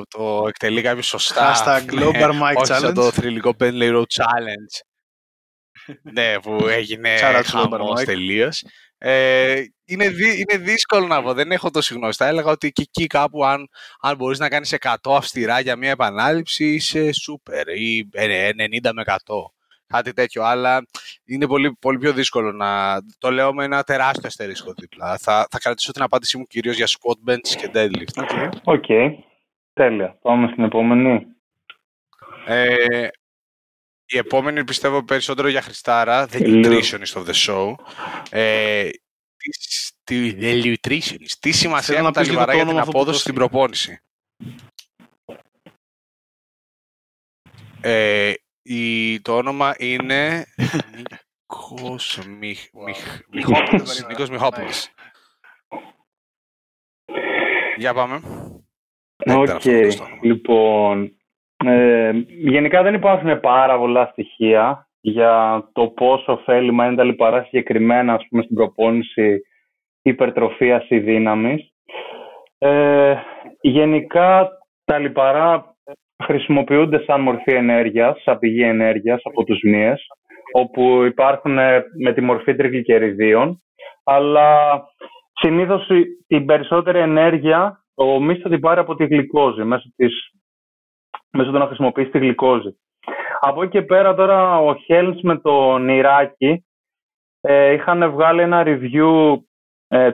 το εκτελεί κάποιος σωστά, Global Mike Challenge, σαν το θρυλικό 5 lay row challenge, ναι, που έγινε χαμός τελείως. Είναι δύσκολο να πω, δεν έχω τόση γνώση. Θα έλεγα ότι και εκεί κάπου αν μπορείς να κάνεις 100 αυστηρά για μια επανάληψη, είσαι super, ή 90 με 100. Κάτι τέτοιο, αλλά είναι πολύ, πολύ πιο δύσκολο να το λέω με ένα τεράστιο αστερίσκο δίπλα. Θα κρατήσω την απάντησή μου κυρίως για squat, bench και deadlift. Οκ. Τέλεια. Πάμε στην επόμενη. Η επόμενη πιστεύω περισσότερο για Χριστάρα. The Nutritionist of the Show. The Nutritionist. Τι σημασία έχουν τα λιβαρά για την απόδοση στην προπόνηση. Το όνομα είναι Νίκος Μιχαλόπουλος. Για πάμε. Λοιπόν, γενικά δεν υπάρχουν πάρα πολλά στοιχεία για το πόσο ωφέλιμα είναι τα λιπαρά συγκεκριμένα, ας πούμε, στην προπόνηση υπερτροφίας ή δύναμης. Γενικά τα λιπαρά χρησιμοποιούνται σαν μορφή ενέργειας, σαν πηγή ενέργειας από τους μύες, όπου υπάρχουν με τη μορφή τριγλυκεριδίων, αλλά συνήθως την περισσότερη ενέργεια ο μυς θα την πάρει από τη γλυκόζη, μέσω του να χρησιμοποιήσει τη γλυκόζη. Από εκεί και πέρα τώρα ο Χέλμς με το Νιράκι είχαν βγάλει ένα review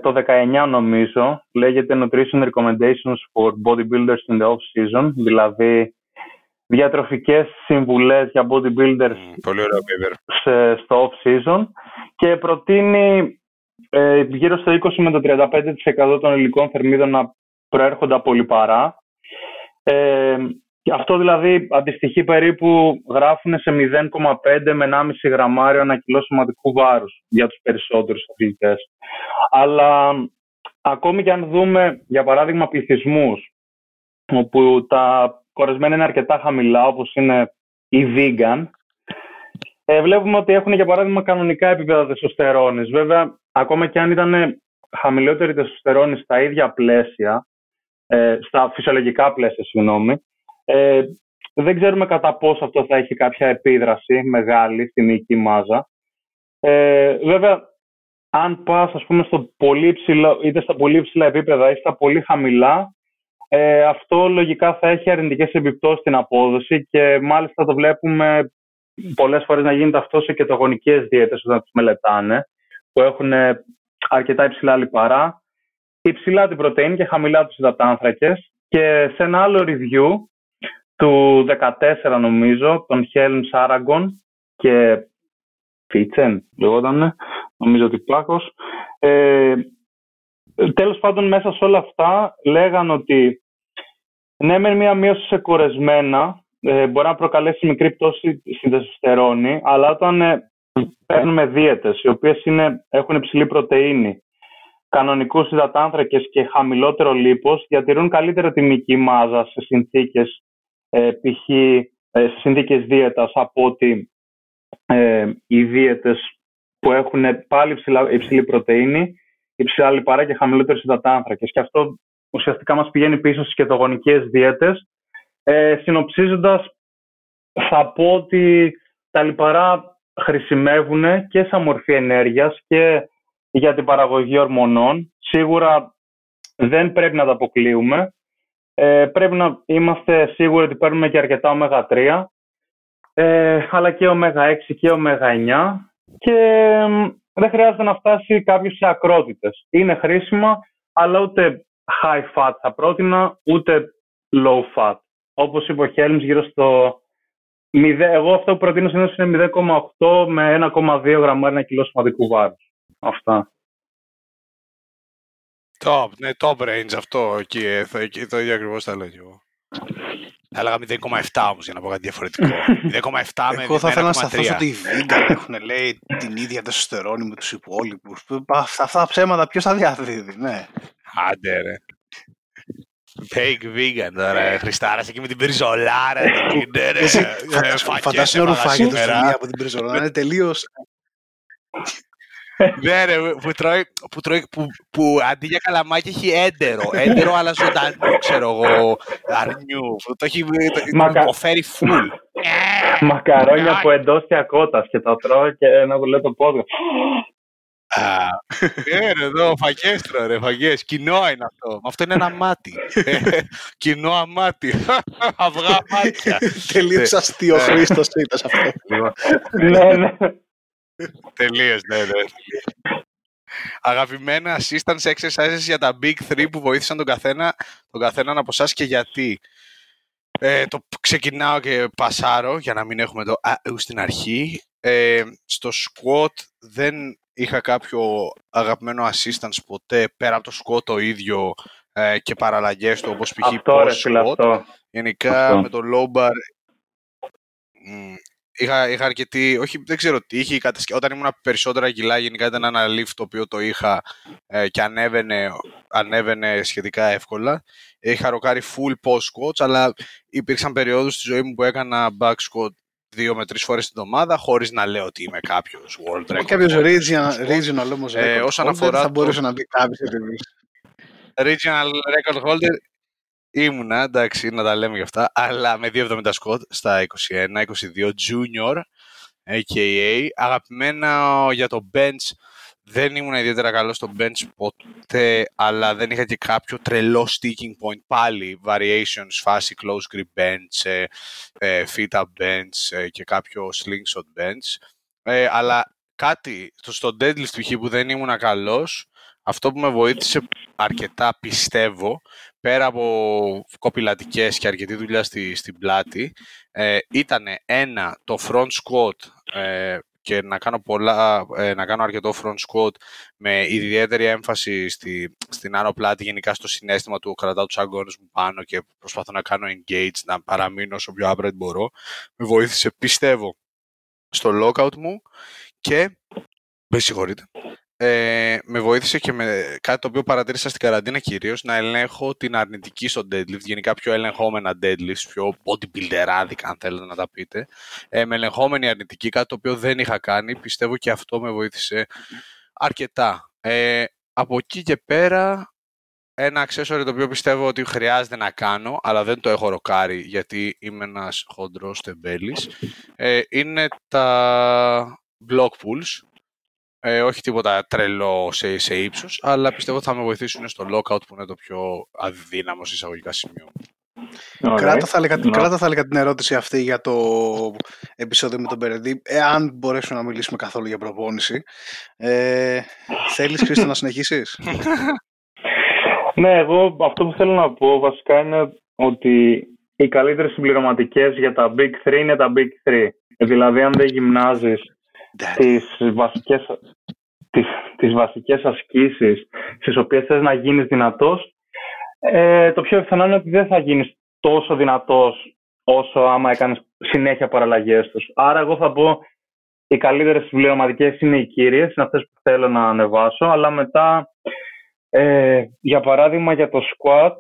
το 19 νομίζω, λέγεται Nutrition Recommendations for Bodybuilders in the Off-Season, δηλαδή διατροφικές συμβουλές για bodybuilders στο off-season, και προτείνει γύρω στο 20 με το 35% των υλικών θερμίδων να προέρχονται από λιπαρά. Αυτό δηλαδή αντιστοιχεί περίπου, γράφουν, σε 0,5 με 1,5 γραμμάριο ανά κιλό σωματικού βάρους για τους περισσότερους αθλητές. Αλλά ακόμη και αν δούμε, για παράδειγμα, πληθυσμούς, όπου τα κορεσμένα είναι αρκετά χαμηλά, όπως είναι οι vegan, βλέπουμε ότι έχουν, για παράδειγμα, κανονικά επίπεδα τεστοστερόνης. Βέβαια, ακόμα και αν ήταν χαμηλότερη τεστοστερόνη στα ίδια πλαίσια, στα φυσιολογικά πλαίσια, δεν ξέρουμε κατά πόσο αυτό θα έχει κάποια επίδραση μεγάλη στην μυϊκή μάζα. Βέβαια, αν πας, ας πούμε, στο πολύ υψηλό, είτε στα πολύ υψηλά επίπεδα ή στα πολύ χαμηλά, αυτό λογικά θα έχει αρνητικές επιπτώσεις στην απόδοση, και μάλιστα το βλέπουμε πολλές φορές να γίνεται αυτό σε κετογονικές δίαιτες όταν τις μελετάνε, που έχουν αρκετά υψηλά λιπαρά, υψηλά την πρωτεΐνη και χαμηλά τους υδατάνθρακες. Και σε ένα άλλο review του 14 νομίζω, τον Helms Aragon και Φίτσεν λεγότανε, νομίζω ότι πλάκος. Τέλος πάντων, μέσα σε όλα αυτά λέγαν ότι ναι, με μια μείωση σε κορεσμένα μπορεί να προκαλέσει μικρή πτώση στην τεστοστερόνη, αλλά όταν παίρνουμε δίαιτες οι οποίες έχουν υψηλή πρωτεΐνη, κανονικούς υδατάνθρακες και χαμηλότερο λίπος, διατηρούν καλύτερα την μυϊκή μάζα σε συνθήκες π.χ. σε συνθήκες δίαιτας από ότι οι δίαιτες που έχουν πάλι υψηλή πρωτεΐνη, υψηλά λιπαρά και χαμηλότερες υδατάνθρακες. Και αυτό ουσιαστικά μας πηγαίνει πίσω στις κετογονικές δίαιτες. Συνοψίζοντας, θα πω ότι τα λιπαρά χρησιμεύουν και σαν μορφή ενέργειας και για την παραγωγή ορμονών. Σίγουρα δεν πρέπει να τα αποκλείουμε. Πρέπει να είμαστε σίγουροι ότι παίρνουμε και αρκετά ω3, αλλά και ω6 και ω9. Και δεν χρειάζεται να φτάσει κάποιος σε ακρότητες. Είναι χρήσιμα, αλλά ούτε high fat θα πρότεινα, ούτε low fat. Όπως είπε ο Χέλμς, γύρω στο 0, εγώ αυτό που προτείνω συνήθως είναι 0,8 με 1,2 γραμμάρια κιλό σωματικού βάρους. Αυτά. Top, ναι, top range αυτό, εκεί το ίδιο ακριβώς θα λέω και εγώ. Θα έλεγα 0,7 όμως για να πω κάτι διαφορετικό. 0,7 με 1,3. Εγώ θα ήθελα να σταθώ ότι οι vegan έχουν λέει την ίδια τεστοστερόνη με τους υπόλοιπους. Αυτά τα ψέματα ποιος θα διαδίδει, ναι. Άντε ρε. Fake vegan τώρα, Χριστάρας, εκεί με την πριζολάρα. Φαντάσου να ρουφάγει το φοινί από την πριζολάρα, είναι τελείως... Ναι ρε, που αντί για καλαμάκι έχει έντερο αλλά ζωντανό, ξέρω εγώ, αρνιού, το έχει υποφέρει φουλ. Μακαρόνια από εντός και ακότας και το τρώω και να βουλεύω το πόδι. Ναι ρε εδώ, φαγέστρο ρε, φαγές, κοινόα είναι αυτό, αυτό είναι ένα μάτι, κοινόα μάτι, αυγά μάτια. Τελείως αστείο Χρήστος ήταν αυτό. Ναι, ναι. Τελείως, ναι, ναι. Αγαπημένα assistance exercises για τα Big 3 που βοήθησαν τον καθέναν από εσάς και γιατί. Το ξεκινάω και πασάρω για να μην έχουμε το αου στην αρχή. Στο squat δεν είχα κάποιο αγαπημένο assistance ποτέ πέρα από το squat το ίδιο και παραλλαγές του όπως π.χ. squat. Γενικά αυτό. Με το low bar... Είχα αρκετή, όχι δεν ξέρω τι είχε η κατασκευή, όταν ήμουν περισσότερα κιλά γενικά ήταν ένα lift το οποίο το είχα και ανέβαινε σχετικά εύκολα. Είχα ροκάρει full post squats, αλλά υπήρξαν περιόδους στη ζωή μου που έκανα back squat 2 με 3 φορές την εβδομάδα, χωρίς να λέω ότι είμαι κάποιος world record. Κάποιος regional όμως record holder, θα μπορούσε να μπει κάποιος. Regional record holder. Ήμουνα, εντάξει, να τα λέμε γι' αυτά, αλλά με 2,70 σκοτ στα 21-22 junior, a.k.a. Αγαπημένα για το bench, δεν ήμουν ιδιαίτερα καλό στο bench ποτέ, αλλά δεν είχα και κάποιο τρελό sticking point πάλι, variations, φάση close grip bench, fita bench και κάποιο slingshot bench, αλλά κάτι στο deadlift π.χ. που δεν ήμουν καλός, αυτό που με βοήθησε αρκετά πιστεύω, πέρα από κοπηλατικές και αρκετή δουλειά στην πλάτη, ήταν ένα το front squat και να κάνω αρκετό front squat με ιδιαίτερη έμφαση στην άνω πλάτη, γενικά στο συνέστημα του κρατάω τους αγκώνες μου πάνω και προσπαθώ να κάνω engage, να παραμείνω όσο πιο upright μπορώ. Με βοήθησε, πιστεύω, στο lockout μου και... Με συγχωρείτε. Με βοήθησε και με κάτι το οποίο παρατήρησα στην καραντίνα κυρίως, να ελέγχω την αρνητική στο deadlift, γενικά πιο ελεγχόμενα deadlifts, πιο bodybuilder-άδικα αν θέλετε να τα πείτε, με ελεγχόμενη αρνητική, κάτι το οποίο δεν είχα κάνει, πιστεύω και αυτό με βοήθησε αρκετά. Από εκεί και πέρα, ένα accessory το οποίο πιστεύω ότι χρειάζεται να κάνω, αλλά δεν το έχω ροκάρει γιατί είμαι ένας χοντρός τεμπέλης, είναι τα block pulls. Όχι τίποτα τρελό σε ύψος, αλλά πιστεύω ότι θα με βοηθήσουν στο lockout που είναι το πιο αδύναμο εισαγωγικά σημείο. Okay. Κράτα θα έλεγα την ερώτηση αυτή για το επεισόδιο με τον Περεντή, εάν μπορέσουμε να μιλήσουμε καθόλου για προπόνηση. Θέλεις, Χρήστο, να συνεχίσεις? Ναι, εγώ αυτό που θέλω να πω βασικά είναι ότι οι καλύτερες συμπληρωματικές για τα Big 3 είναι τα Big 3. Δηλαδή, αν δεν γυμνάζεις τις βασικές ασκήσεις στις οποίες θες να γίνεις δυνατός, το πιο πιθανό είναι ότι δεν θα γίνεις τόσο δυνατός όσο άμα έκανες συνέχεια παραλλαγές τους. Άρα εγώ θα πω Οι καλύτερες συμπληρωματικές είναι οι κύριες, είναι αυτές που θέλω να ανεβάσω, αλλά μετά, για παράδειγμα για το squat,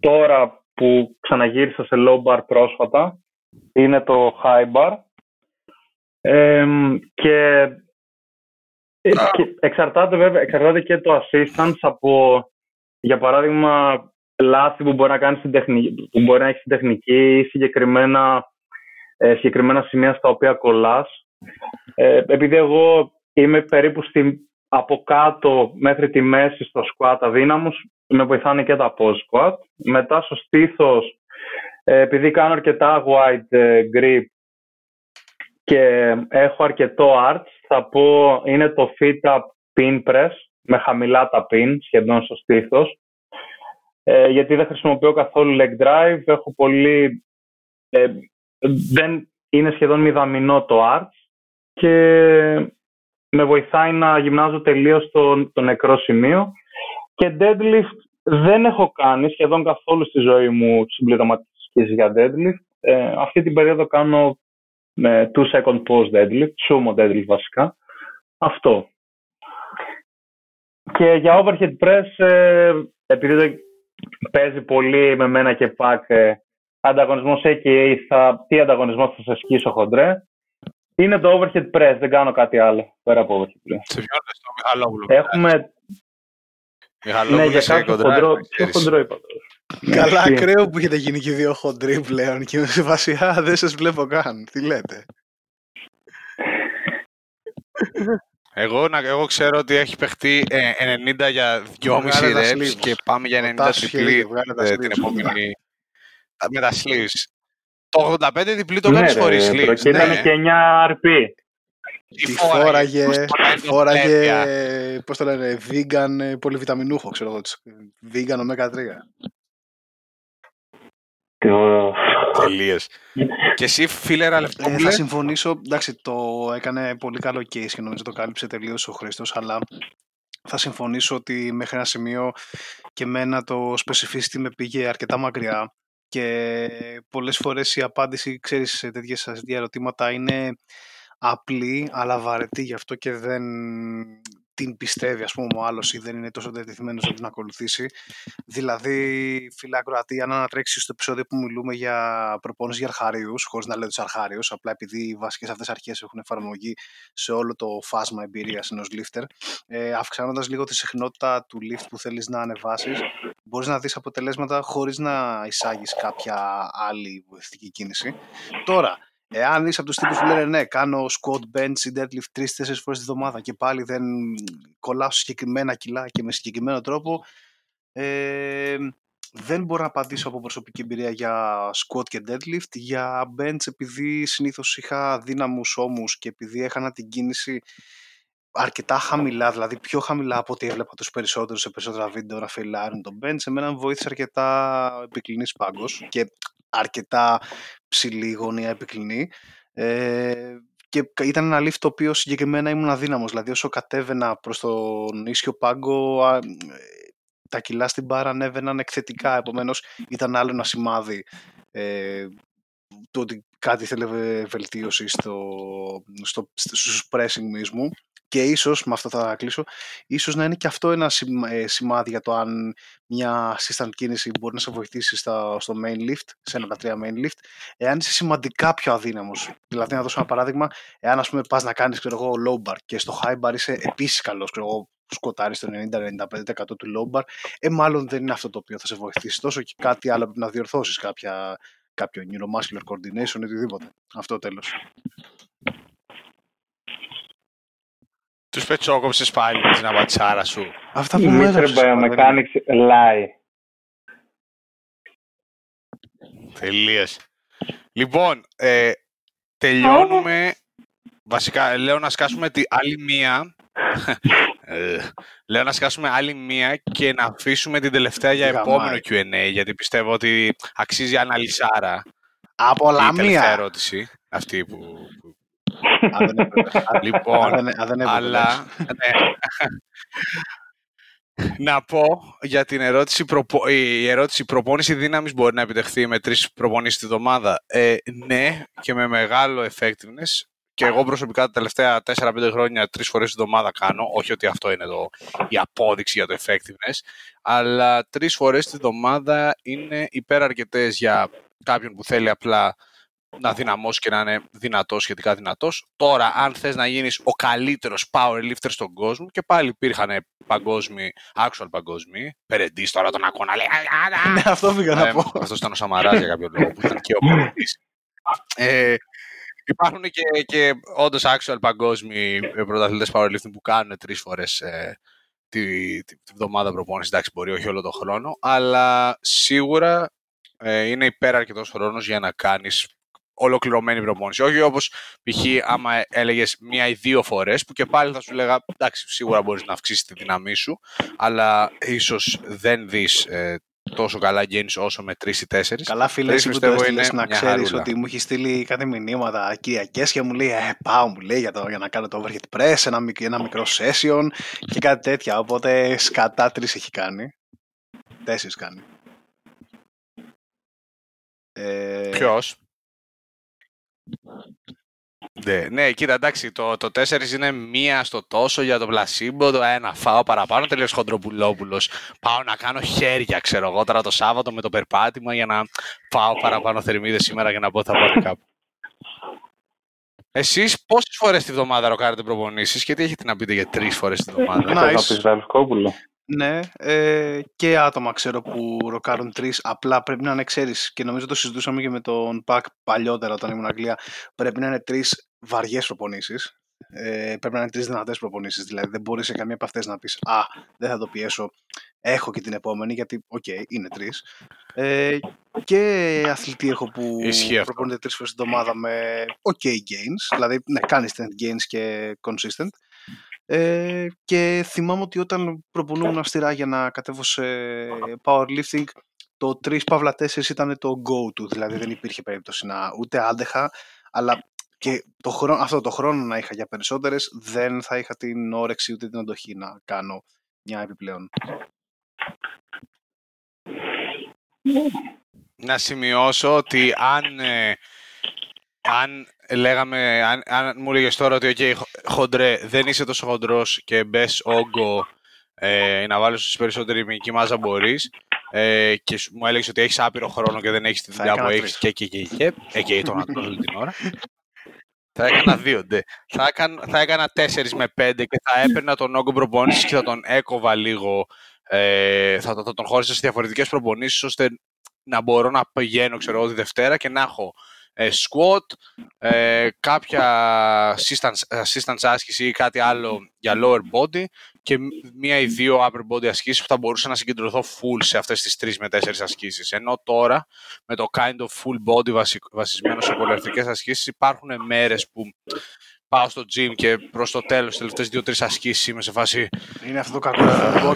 τώρα που ξαναγύρισα σε low bar πρόσφατα, είναι το high bar. Και εξαρτάται βέβαια, και το assistance από, για παράδειγμα, λάθη που μπορεί να κάνει στην τεχνική, που μπορεί να έχει στην τεχνική, ή συγκεκριμένα σημεία στα οποία κολλάς. Επειδή εγώ είμαι περίπου από κάτω μέχρι τη μέση στο squat αδύναμος, με βοηθάνε και τα post squat. Μετά στο στήθος, επειδή κάνω αρκετά wide grip και έχω αρκετό arch, θα πω είναι το fit up pin press, με χαμηλά τα pin σχεδόν στο στήθος, γιατί δεν χρησιμοποιώ καθόλου leg drive, έχω πολύ, δεν είναι σχεδόν μηδαμινό το arch και με βοηθάει να γυμνάζω τελείως το νεκρό σημείο. Και deadlift δεν έχω κάνει σχεδόν καθόλου στη ζωή μου συμπληρωματικής για deadlift. Αυτή την περίοδο κάνω 2-second pause deadlift, sumo deadlift βασικά. Αυτό. Και για overhead press, επειδή το παίζει πολύ με μένα και πακ, ανταγωνισμός AKA, τι ανταγωνισμό θα σας σκίσω χοντρέ. Είναι το overhead press, δεν κάνω κάτι άλλο πέρα από overhead press. Σε ποιον το Μιχαλόπουλο. Έχουμε... Μιχαλόπουλο, ναι, για κάποιο χοντρό είπα. Καλά, ακραίο που έχετε γίνει και δύο χοντροί πλέον και σε βασιά δεν σας βλέπω καν. Τι λέτε. Εγώ ξέρω ότι έχει παιχτεί 90 για 2,5 reps και πάμε για 90 τριπλή την επόμενη. Με τα sleeves. Το 85 διπλή το κάνεις χωρίς sleeves. Και ήταν και 9 RP. Τη φόραγε, πώς το λένε, vegan πολυβιταμινούχο, ξέρω εγώ. Vegan omega 3. Τελείες. Και εσύ, φίλε Ραλευκόπουλε. Θα συμφωνήσω, εντάξει, το έκανε πολύ καλό case και νομίζω το κάλυψε τελείως ο Χρήστος, αλλά θα συμφωνήσω ότι μέχρι ένα σημείο και εμένα το specificity με πήγε αρκετά μακριά και πολλές φορές η απάντηση, ξέρεις, σε τέτοιες ερωτήματα είναι απλή αλλά βαρετή, γι' αυτό και δεν την πιστεύει, ας πούμε, ο άλλος ή δεν είναι τόσο διατεθειμένος να την ακολουθήσει. Δηλαδή, φίλε ακροατή, αν ανατρέξεις στο επεισόδιο που μιλούμε για προπόνηση για αρχάριους, χωρίς να λέω τους αρχάριους, απλά επειδή οι βασικές αυτές αρχές έχουν εφαρμογή σε όλο το φάσμα εμπειρίας ενός lifter, αυξάνοντας λίγο τη συχνότητα του lift που θέλεις να ανεβάσεις, μπορείς να δεις αποτελέσματα χωρίς να εισάγεις κάποια άλλη βοηθητική κίνηση. Τώρα, εάν είσαι από τους τύπους που λένε ναι, κάνω squat, bench ή deadlift 3-4 φορές τη εβδομάδα και πάλι δεν κολλάω συγκεκριμένα κιλά και με συγκεκριμένο τρόπο, δεν μπορώ να απαντήσω από προσωπική εμπειρία για squat και deadlift. Για bench, επειδή συνήθως είχα δύναμους ώμους και επειδή έχανα την κίνηση αρκετά χαμηλά, δηλαδή πιο χαμηλά από ό,τι έβλεπα τους περισσότερους σε περισσότερα βίντεο να φεϊλάρουν τον bench, εμένα μου βοήθησε αρκετά επικλινής πάγκος και αρκετά ψηλή γωνία επικλινή, και ήταν ένα lift το οποίο συγκεκριμένα ήμουν αδύναμος, δηλαδή όσο κατέβαινα προς τον ίσιο πάγκο τα κιλά στην μπάρα ανέβαιναν εκθετικά, επομένως ήταν άλλο ένα σημάδι το ότι κάτι θέλει βελτίωση στους pressing μου. Και ίσως, με αυτό θα κλείσω, ίσως να είναι και αυτό ένα σημάδι για το αν μια assistant κίνηση μπορεί να σε βοηθήσει στο main lift, σε ένα από τα τρία main lift, εάν είσαι σημαντικά πιο αδύναμος. Δηλαδή, να δώσω ένα παράδειγμα, εάν, ας πούμε, πας να κάνεις, ξέρω εγώ, low bar και στο high bar είσαι επίσης καλός, ξέρω εγώ, σκοτάρεις το 90-95% του low bar, μάλλον δεν είναι αυτό το οποίο θα σε βοηθήσει τόσο και κάτι άλλο πρέπει να διορθώσεις, κάποιο neuromuscular coordination ή οτιδήποτε. Αυτό, τέλος. Τους πετσόκοψες πάλι με την αμπατσάρα σου. Αυτά που μου έδωσες. Mechanics lie. Τελείες. Λοιπόν, τελειώνουμε. Βασικά, λέω να σκάσουμε την άλλη μία. Λέω να σκάσουμε άλλη μία και να αφήσουμε την τελευταία για επόμενο Q&A, γιατί πιστεύω ότι αξίζει αναλυσάρα. Από η τελευταία ερώτηση. Αυτή που... Λοιπόν, αλλά να πω για την ερώτηση, η ερώτηση προπόνηση δύναμης μπορεί να επιτευχθεί με 3 προπονήσεις τη εβδομάδα. Ναι, και με μεγάλο effectiveness Και εγώ προσωπικά τα τελευταία 4-5 χρόνια, 3 φορές την εβδομάδα κάνω. Όχι ότι αυτό είναι η απόδειξη για το effectiveness, αλλά 3 φορές την εβδομάδα είναι υπεραρκετές για κάποιον που θέλει απλά να δυναμώσει και να είναι δυνατός, σχετικά δυνατός. Τώρα, αν θες να γίνεις ο καλύτερος powerlifter στον κόσμο, και πάλι υπήρχαν παγκόσμιοι, actual παγκόσμιοι, Περεντής τώρα τον ακούω να λέει. Αυτό πήγα να πω. Αυτός ήταν ο Σαμαράς για κάποιο λόγο, που ήταν και ο Περεντής. Υπάρχουν και όντως actual παγκόσμιοι πρωταθλητές powerlifting που κάνουν 3 φορές τη βδομάδα προπόνηση. Εντάξει, μπορεί όχι όλο τον χρόνο, αλλά σίγουρα είναι υπεραρκετός χρόνος για να κάνεις ολοκληρωμένη προπόνηση. Όχι όπως π.χ. άμα έλεγες 1 ή 2 φορές, που και πάλι θα σου λέγα εντάξει, σίγουρα μπορείς να αυξήσεις τη δύναμή σου, αλλά ίσως δεν δεις τόσο καλά gains όσο με 3 ή 4. Καλά, φίλε, που το έστειλες, να ξέρεις ότι μου έχει στείλει κάτι μηνύματα κυριακές και μου λέει πάω, μου λέει, για να κάνω το overhead press, ένα μικρό session και κάτι τέτοια. Οπότε σκατά 3 έχει κάνει. 4 κάνει. Ποιος? Ναι, κοίτα, εντάξει, το 4 είναι 1 στο τόσο για το πλασίμπο, το 1 φάω παραπάνω, τελείως Χοντροπουλόπουλος. Πάω να κάνω χέρια, ξέρω εγώ, τώρα το Σάββατο με το περπάτημα για να φάω παραπάνω θερμίδες σήμερα για να πω θα πάω κάπου. Εσείς πόσες φορές τη βδομάδα ροκάρετε προπονήσεις και τι έχετε να πείτε για 3 φορές τη βδομάδα? Να πεις Ραλευκόπουλο. Ναι, και άτομα ξέρω που ροκάρουν 3. Απλά πρέπει να είναι, ξέρεις, και νομίζω το συζητούσαμε και με τον Πακ παλιότερα όταν ήμουν Αγγλία. Πρέπει να είναι 3 βαριές προπονήσεις. Πρέπει να είναι 3 δυνατές προπονήσεις. Δηλαδή, δεν μπορείς σε καμία από αυτές να πεις α, δεν θα το πιέσω. Έχω και την επόμενη, γιατί, okay, είναι 3. Και αθλητή έχω που προπονείται 3 φορές την εβδομάδα με OK gains. Δηλαδή, ναι, κάνεις gains και consistent. Και θυμάμαι ότι όταν προπονούμουν αυστηρά για να κατέβω σε powerlifting, το 3-4 ήταν το go-to, δηλαδή δεν υπήρχε περίπτωση να ούτε άντεχα, αλλά και αυτό το χρόνο να είχα για περισσότερες, δεν θα είχα την όρεξη ούτε την αντοχή να κάνω μια επιπλέον. Να σημειώσω ότι αν μου λέγες τώρα ότι okay, χοντρέ, δεν είσαι τόσο χοντρός και μπες όγκο να βάλεις όσο περισσότερη μυϊκή μάζα μπορείς και μου έλεγες ότι έχεις άπειρο χρόνο και δεν έχεις τη δουλειά που έχεις και τον ατρός την ώρα, θα έκανα 2, ναι. Θα έκανα 4 με 5 και θα έπαιρνα τον όγκο προπόνησης και θα τον έκοβα λίγο, θα τον χώρισα σε διαφορετικές προπονήσεις ώστε να μπορώ να πηγαίνω, ξέρω εγώ, τη Δευτέρα και να έχω squat, κάποια assistance άσκηση ή κάτι άλλο για lower body και 1 ή 2 upper body ασκήσεις που θα μπορούσα να συγκεντρωθώ full σε αυτές τις 3 με 4 ασκήσεις. Ενώ τώρα με το kind of full body βασισμένο σε πολλαρκτικές ασκήσεις υπάρχουν μέρες που πάω στο gym και προς το τέλος τις τελευταίες 2-3 ασκήσεις είμαι σε φάση... Είναι αυτό το κακό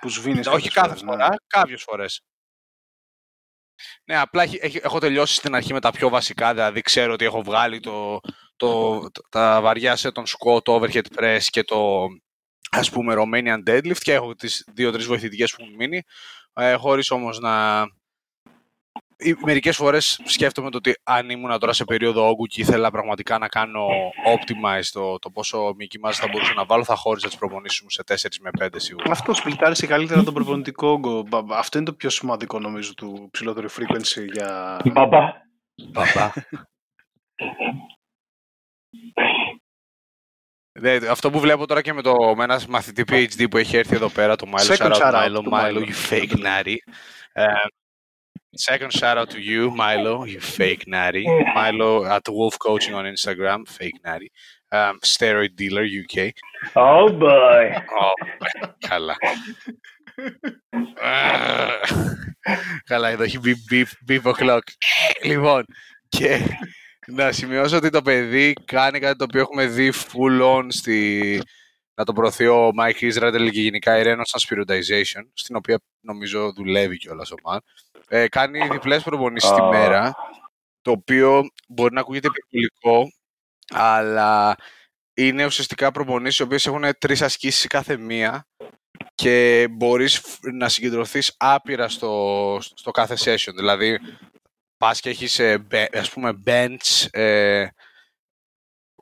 που σβήνεις. Όχι κάθε φορά, κάποιες φορές. Ναι, απλά έχω τελειώσει στην αρχή με τα πιο βασικά, δηλαδή ξέρω ότι έχω βγάλει τα βαριά σε τον σκο, το overhead press και το, ας πούμε, Romanian deadlift και έχω τις 2-3 βοηθητικές που μου μείνει, χωρίς όμως να... Μερικές φορές σκέφτομαι το ότι αν ήμουν τώρα σε περίοδο όγκου και ήθελα πραγματικά να κάνω optimize το πόσο μυϊκή μάζα θα μπορούσα να βάλω, θα χώριζα τις προπονήσεις μου σε 4 με 5 σίγουρα. Αυτό σπλιτάρισε καλύτερα τον προπονητικό όγκο. Αυτό είναι το πιο σημαντικό νομίζω του ψηλότερου frequency για... Μπαμπά. Αυτό που βλέπω τώρα και με ένα μαθητή PhD που έχει έρθει εδώ πέρα, το Milo Sharaud, Milo, you fake natty. Second shout out to you, Milo, you fake natty. Milo at Wolf Coaching on Instagram, fake natty. Steroid dealer, UK. Oh boy. Oh, καλά. Καλά, εδώ έχει beep o'clock. Λοιπόν, και να σημειώσω ότι το παιδί κάνει κάτι το οποίο έχουμε δει full on να το προωθεί ο Mike Israetel και γενικά η Renaissance Periodization, στην οποία νομίζω δουλεύει κιόλας ο Μαν. Κάνει διπλές προπονήσεις τη μέρα, το οποίο μπορεί να ακούγεται επιπληκτικό, αλλά είναι ουσιαστικά προπονήσεις οι οποίες έχουν 3 ασκήσεις κάθε μία και μπορείς να συγκεντρωθείς άπειρα στο κάθε session. Δηλαδή, πας και έχεις, ας πούμε, bench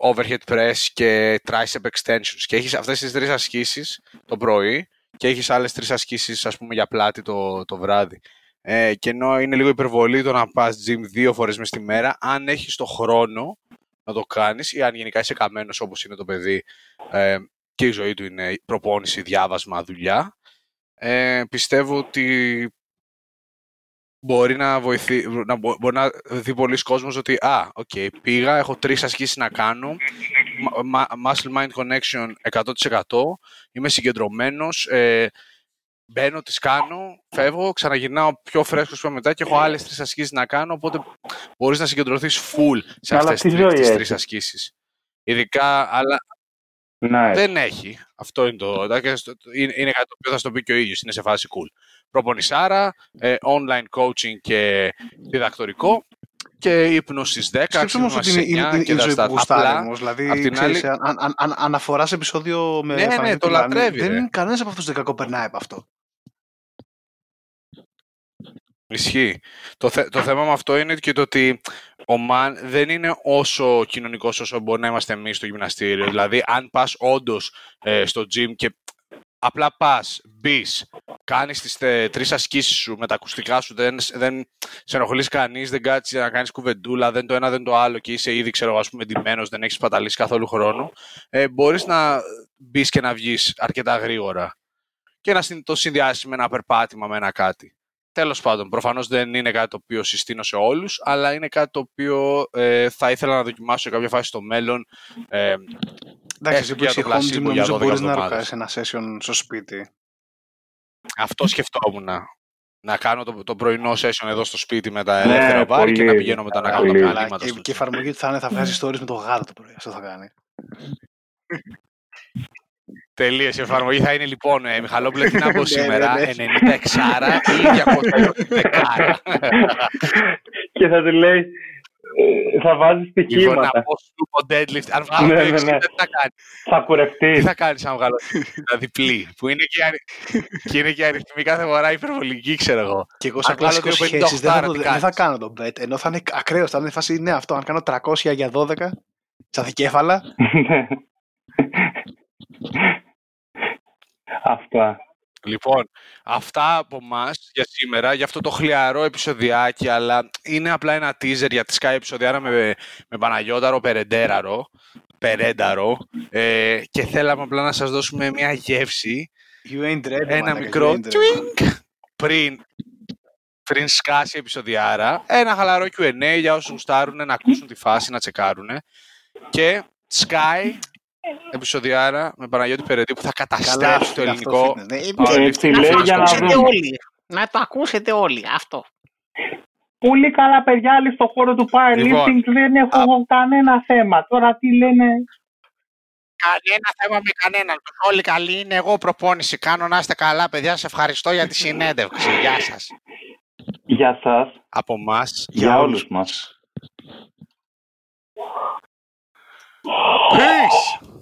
overhead press και tricep extensions. Και έχεις αυτές τις τρεις ασκήσεις το πρωί και έχεις άλλες τρεις ασκήσεις, ας πούμε, για πλάτη το βράδυ. Και ενώ είναι λίγο υπερβολή το να πας gym 2 φορές μες τη μέρα, αν έχεις το χρόνο να το κάνεις ή αν γενικά είσαι καμένος όπως είναι το παιδί και η ζωή του είναι προπόνηση, διάβασμα, δουλειά, πιστεύω ότι μπορεί να βοηθεί, να δει πολλοί κόσμος ότι πήγα, έχω 3 ασκήσεις να κάνω, muscle mind connection 100%, είμαι συγκεντρωμένος, μπαίνω, τις κάνω, φεύγω, ξαναγυρνάω πιο φρέσκος μετά και έχω άλλες 3 ασκήσεις να κάνω, οπότε μπορείς να συγκεντρωθείς full σε αυτές τις 3 ασκήσεις. Ειδικά, αλλά nice. Δεν έχει. Αυτό είναι το. Είναι κάτι το οποίο θα στο πει και ο ίδιος. Είναι σε φάση cool. Προπονησάρα, online coaching και διδακτορικό και ύπνο στις 10. Σκέψου όμως ότι είναι ζωή που γουστάρει όμως. Δηλαδή, αν αφορά σε επεισόδιο με. Ναι, το λατρεύει. Δεν είναι κανένας από αυτούς τον κακό περνάει από αυτό. Ισχύει. Το θέμα με αυτό είναι και το ότι ο Μαν δεν είναι όσο κοινωνικός όσο μπορεί να είμαστε εμείς στο γυμναστήριο. Δηλαδή, αν πας όντως στο gym και απλά πας, μπεις, κάνεις τις 3 ασκήσεις σου με τα ακουστικά σου, δεν σε ενοχλείς κανείς, δεν κάτσεις να κάνεις κουβεντούλα, δεν το ένα δεν το άλλο και είσαι ήδη, ας πούμε, ντυμένος, δεν έχεις σπαταλήσει καθόλου χρόνο, μπορείς να μπεις και να βγεις αρκετά γρήγορα και να το συνδυάσεις με ένα περπάτημα, με ένα κάτι. Τέλος πάντων, προφανώς δεν είναι κάτι το οποίο συστήνω σε όλους, αλλά είναι κάτι το οποίο θα ήθελα να δοκιμάσω σε κάποια φάση στο μέλλον. Εντάξει, που είσαι home gym, νομίζω μπορείς να ρωτάς ένα session στο σπίτι. Αυτό σκεφτόμουν. Να κάνω το πρωινό session εδώ στο σπίτι με τα ελεύθερα μπάρ και να πηγαίνω μετά να κάνω τα καλύματα. Και η εφαρμογή του θα είναι, θα βγάζει stories με το γάτο το πρωί. Αυτό θα κάνει. Τελείως, η εφαρμογή θα είναι λοιπόν Μιχαλόπουλε, τι να πω σήμερα, 96 ή 210. Και θα του λέει, θα βάζεις στοιχήματα. Λοιπόν, να πω super deadlift, αν βγάλω το έξι, δεν θα κάνει. Θα κουρευτείς. Τι θα κάνεις αν βγάλω τα διπλή, που είναι και αριθμικά θεωρά υπερβολική, ξέρω εγώ. Και εγώ σαν κλάσικο σχέσεις, δεν θα κάνω τον bet, ενώ θα είναι ακραίος, θα είναι φάση, ναι, αυτό, αν κάνω 300 για 12, σαν δικέφαλα. Αυτά. Λοιπόν, αυτά από εμάς για σήμερα, για αυτό το χλιαρό επεισοδιάκι, αλλά είναι απλά ένα teaser για τη Sky επεισοδιάρα με Παναγιώταρο Περεντάρο, και θέλαμε απλά να σας δώσουμε μια γεύση, ένα μικρό twink πριν σκάσει η επεισοδιάρα, ένα χαλαρό Q&A για όσους γουστάρουν να ακούσουν τη φάση, να τσεκάρουν, και Sky επεισοδιάρα με Παναγιώτη Περεντή που θα καταστρέψει το ελληνικό. Να το ακούσετε όλοι αυτό. Πολύ καλά παιδιά, άλλοι στον χώρο του powerlifting δεν έχουν κανένα θέμα. Τώρα τι λένε. Κανένα θέμα με κανέναν. Όλοι καλοί είναι, εγώ προπόνηση κάνω, να είστε καλά παιδιά, σας ευχαριστώ για τη συνέντευξη. Γεια σας. Γεια σας. Από εμάς, για όλους μας. Peace!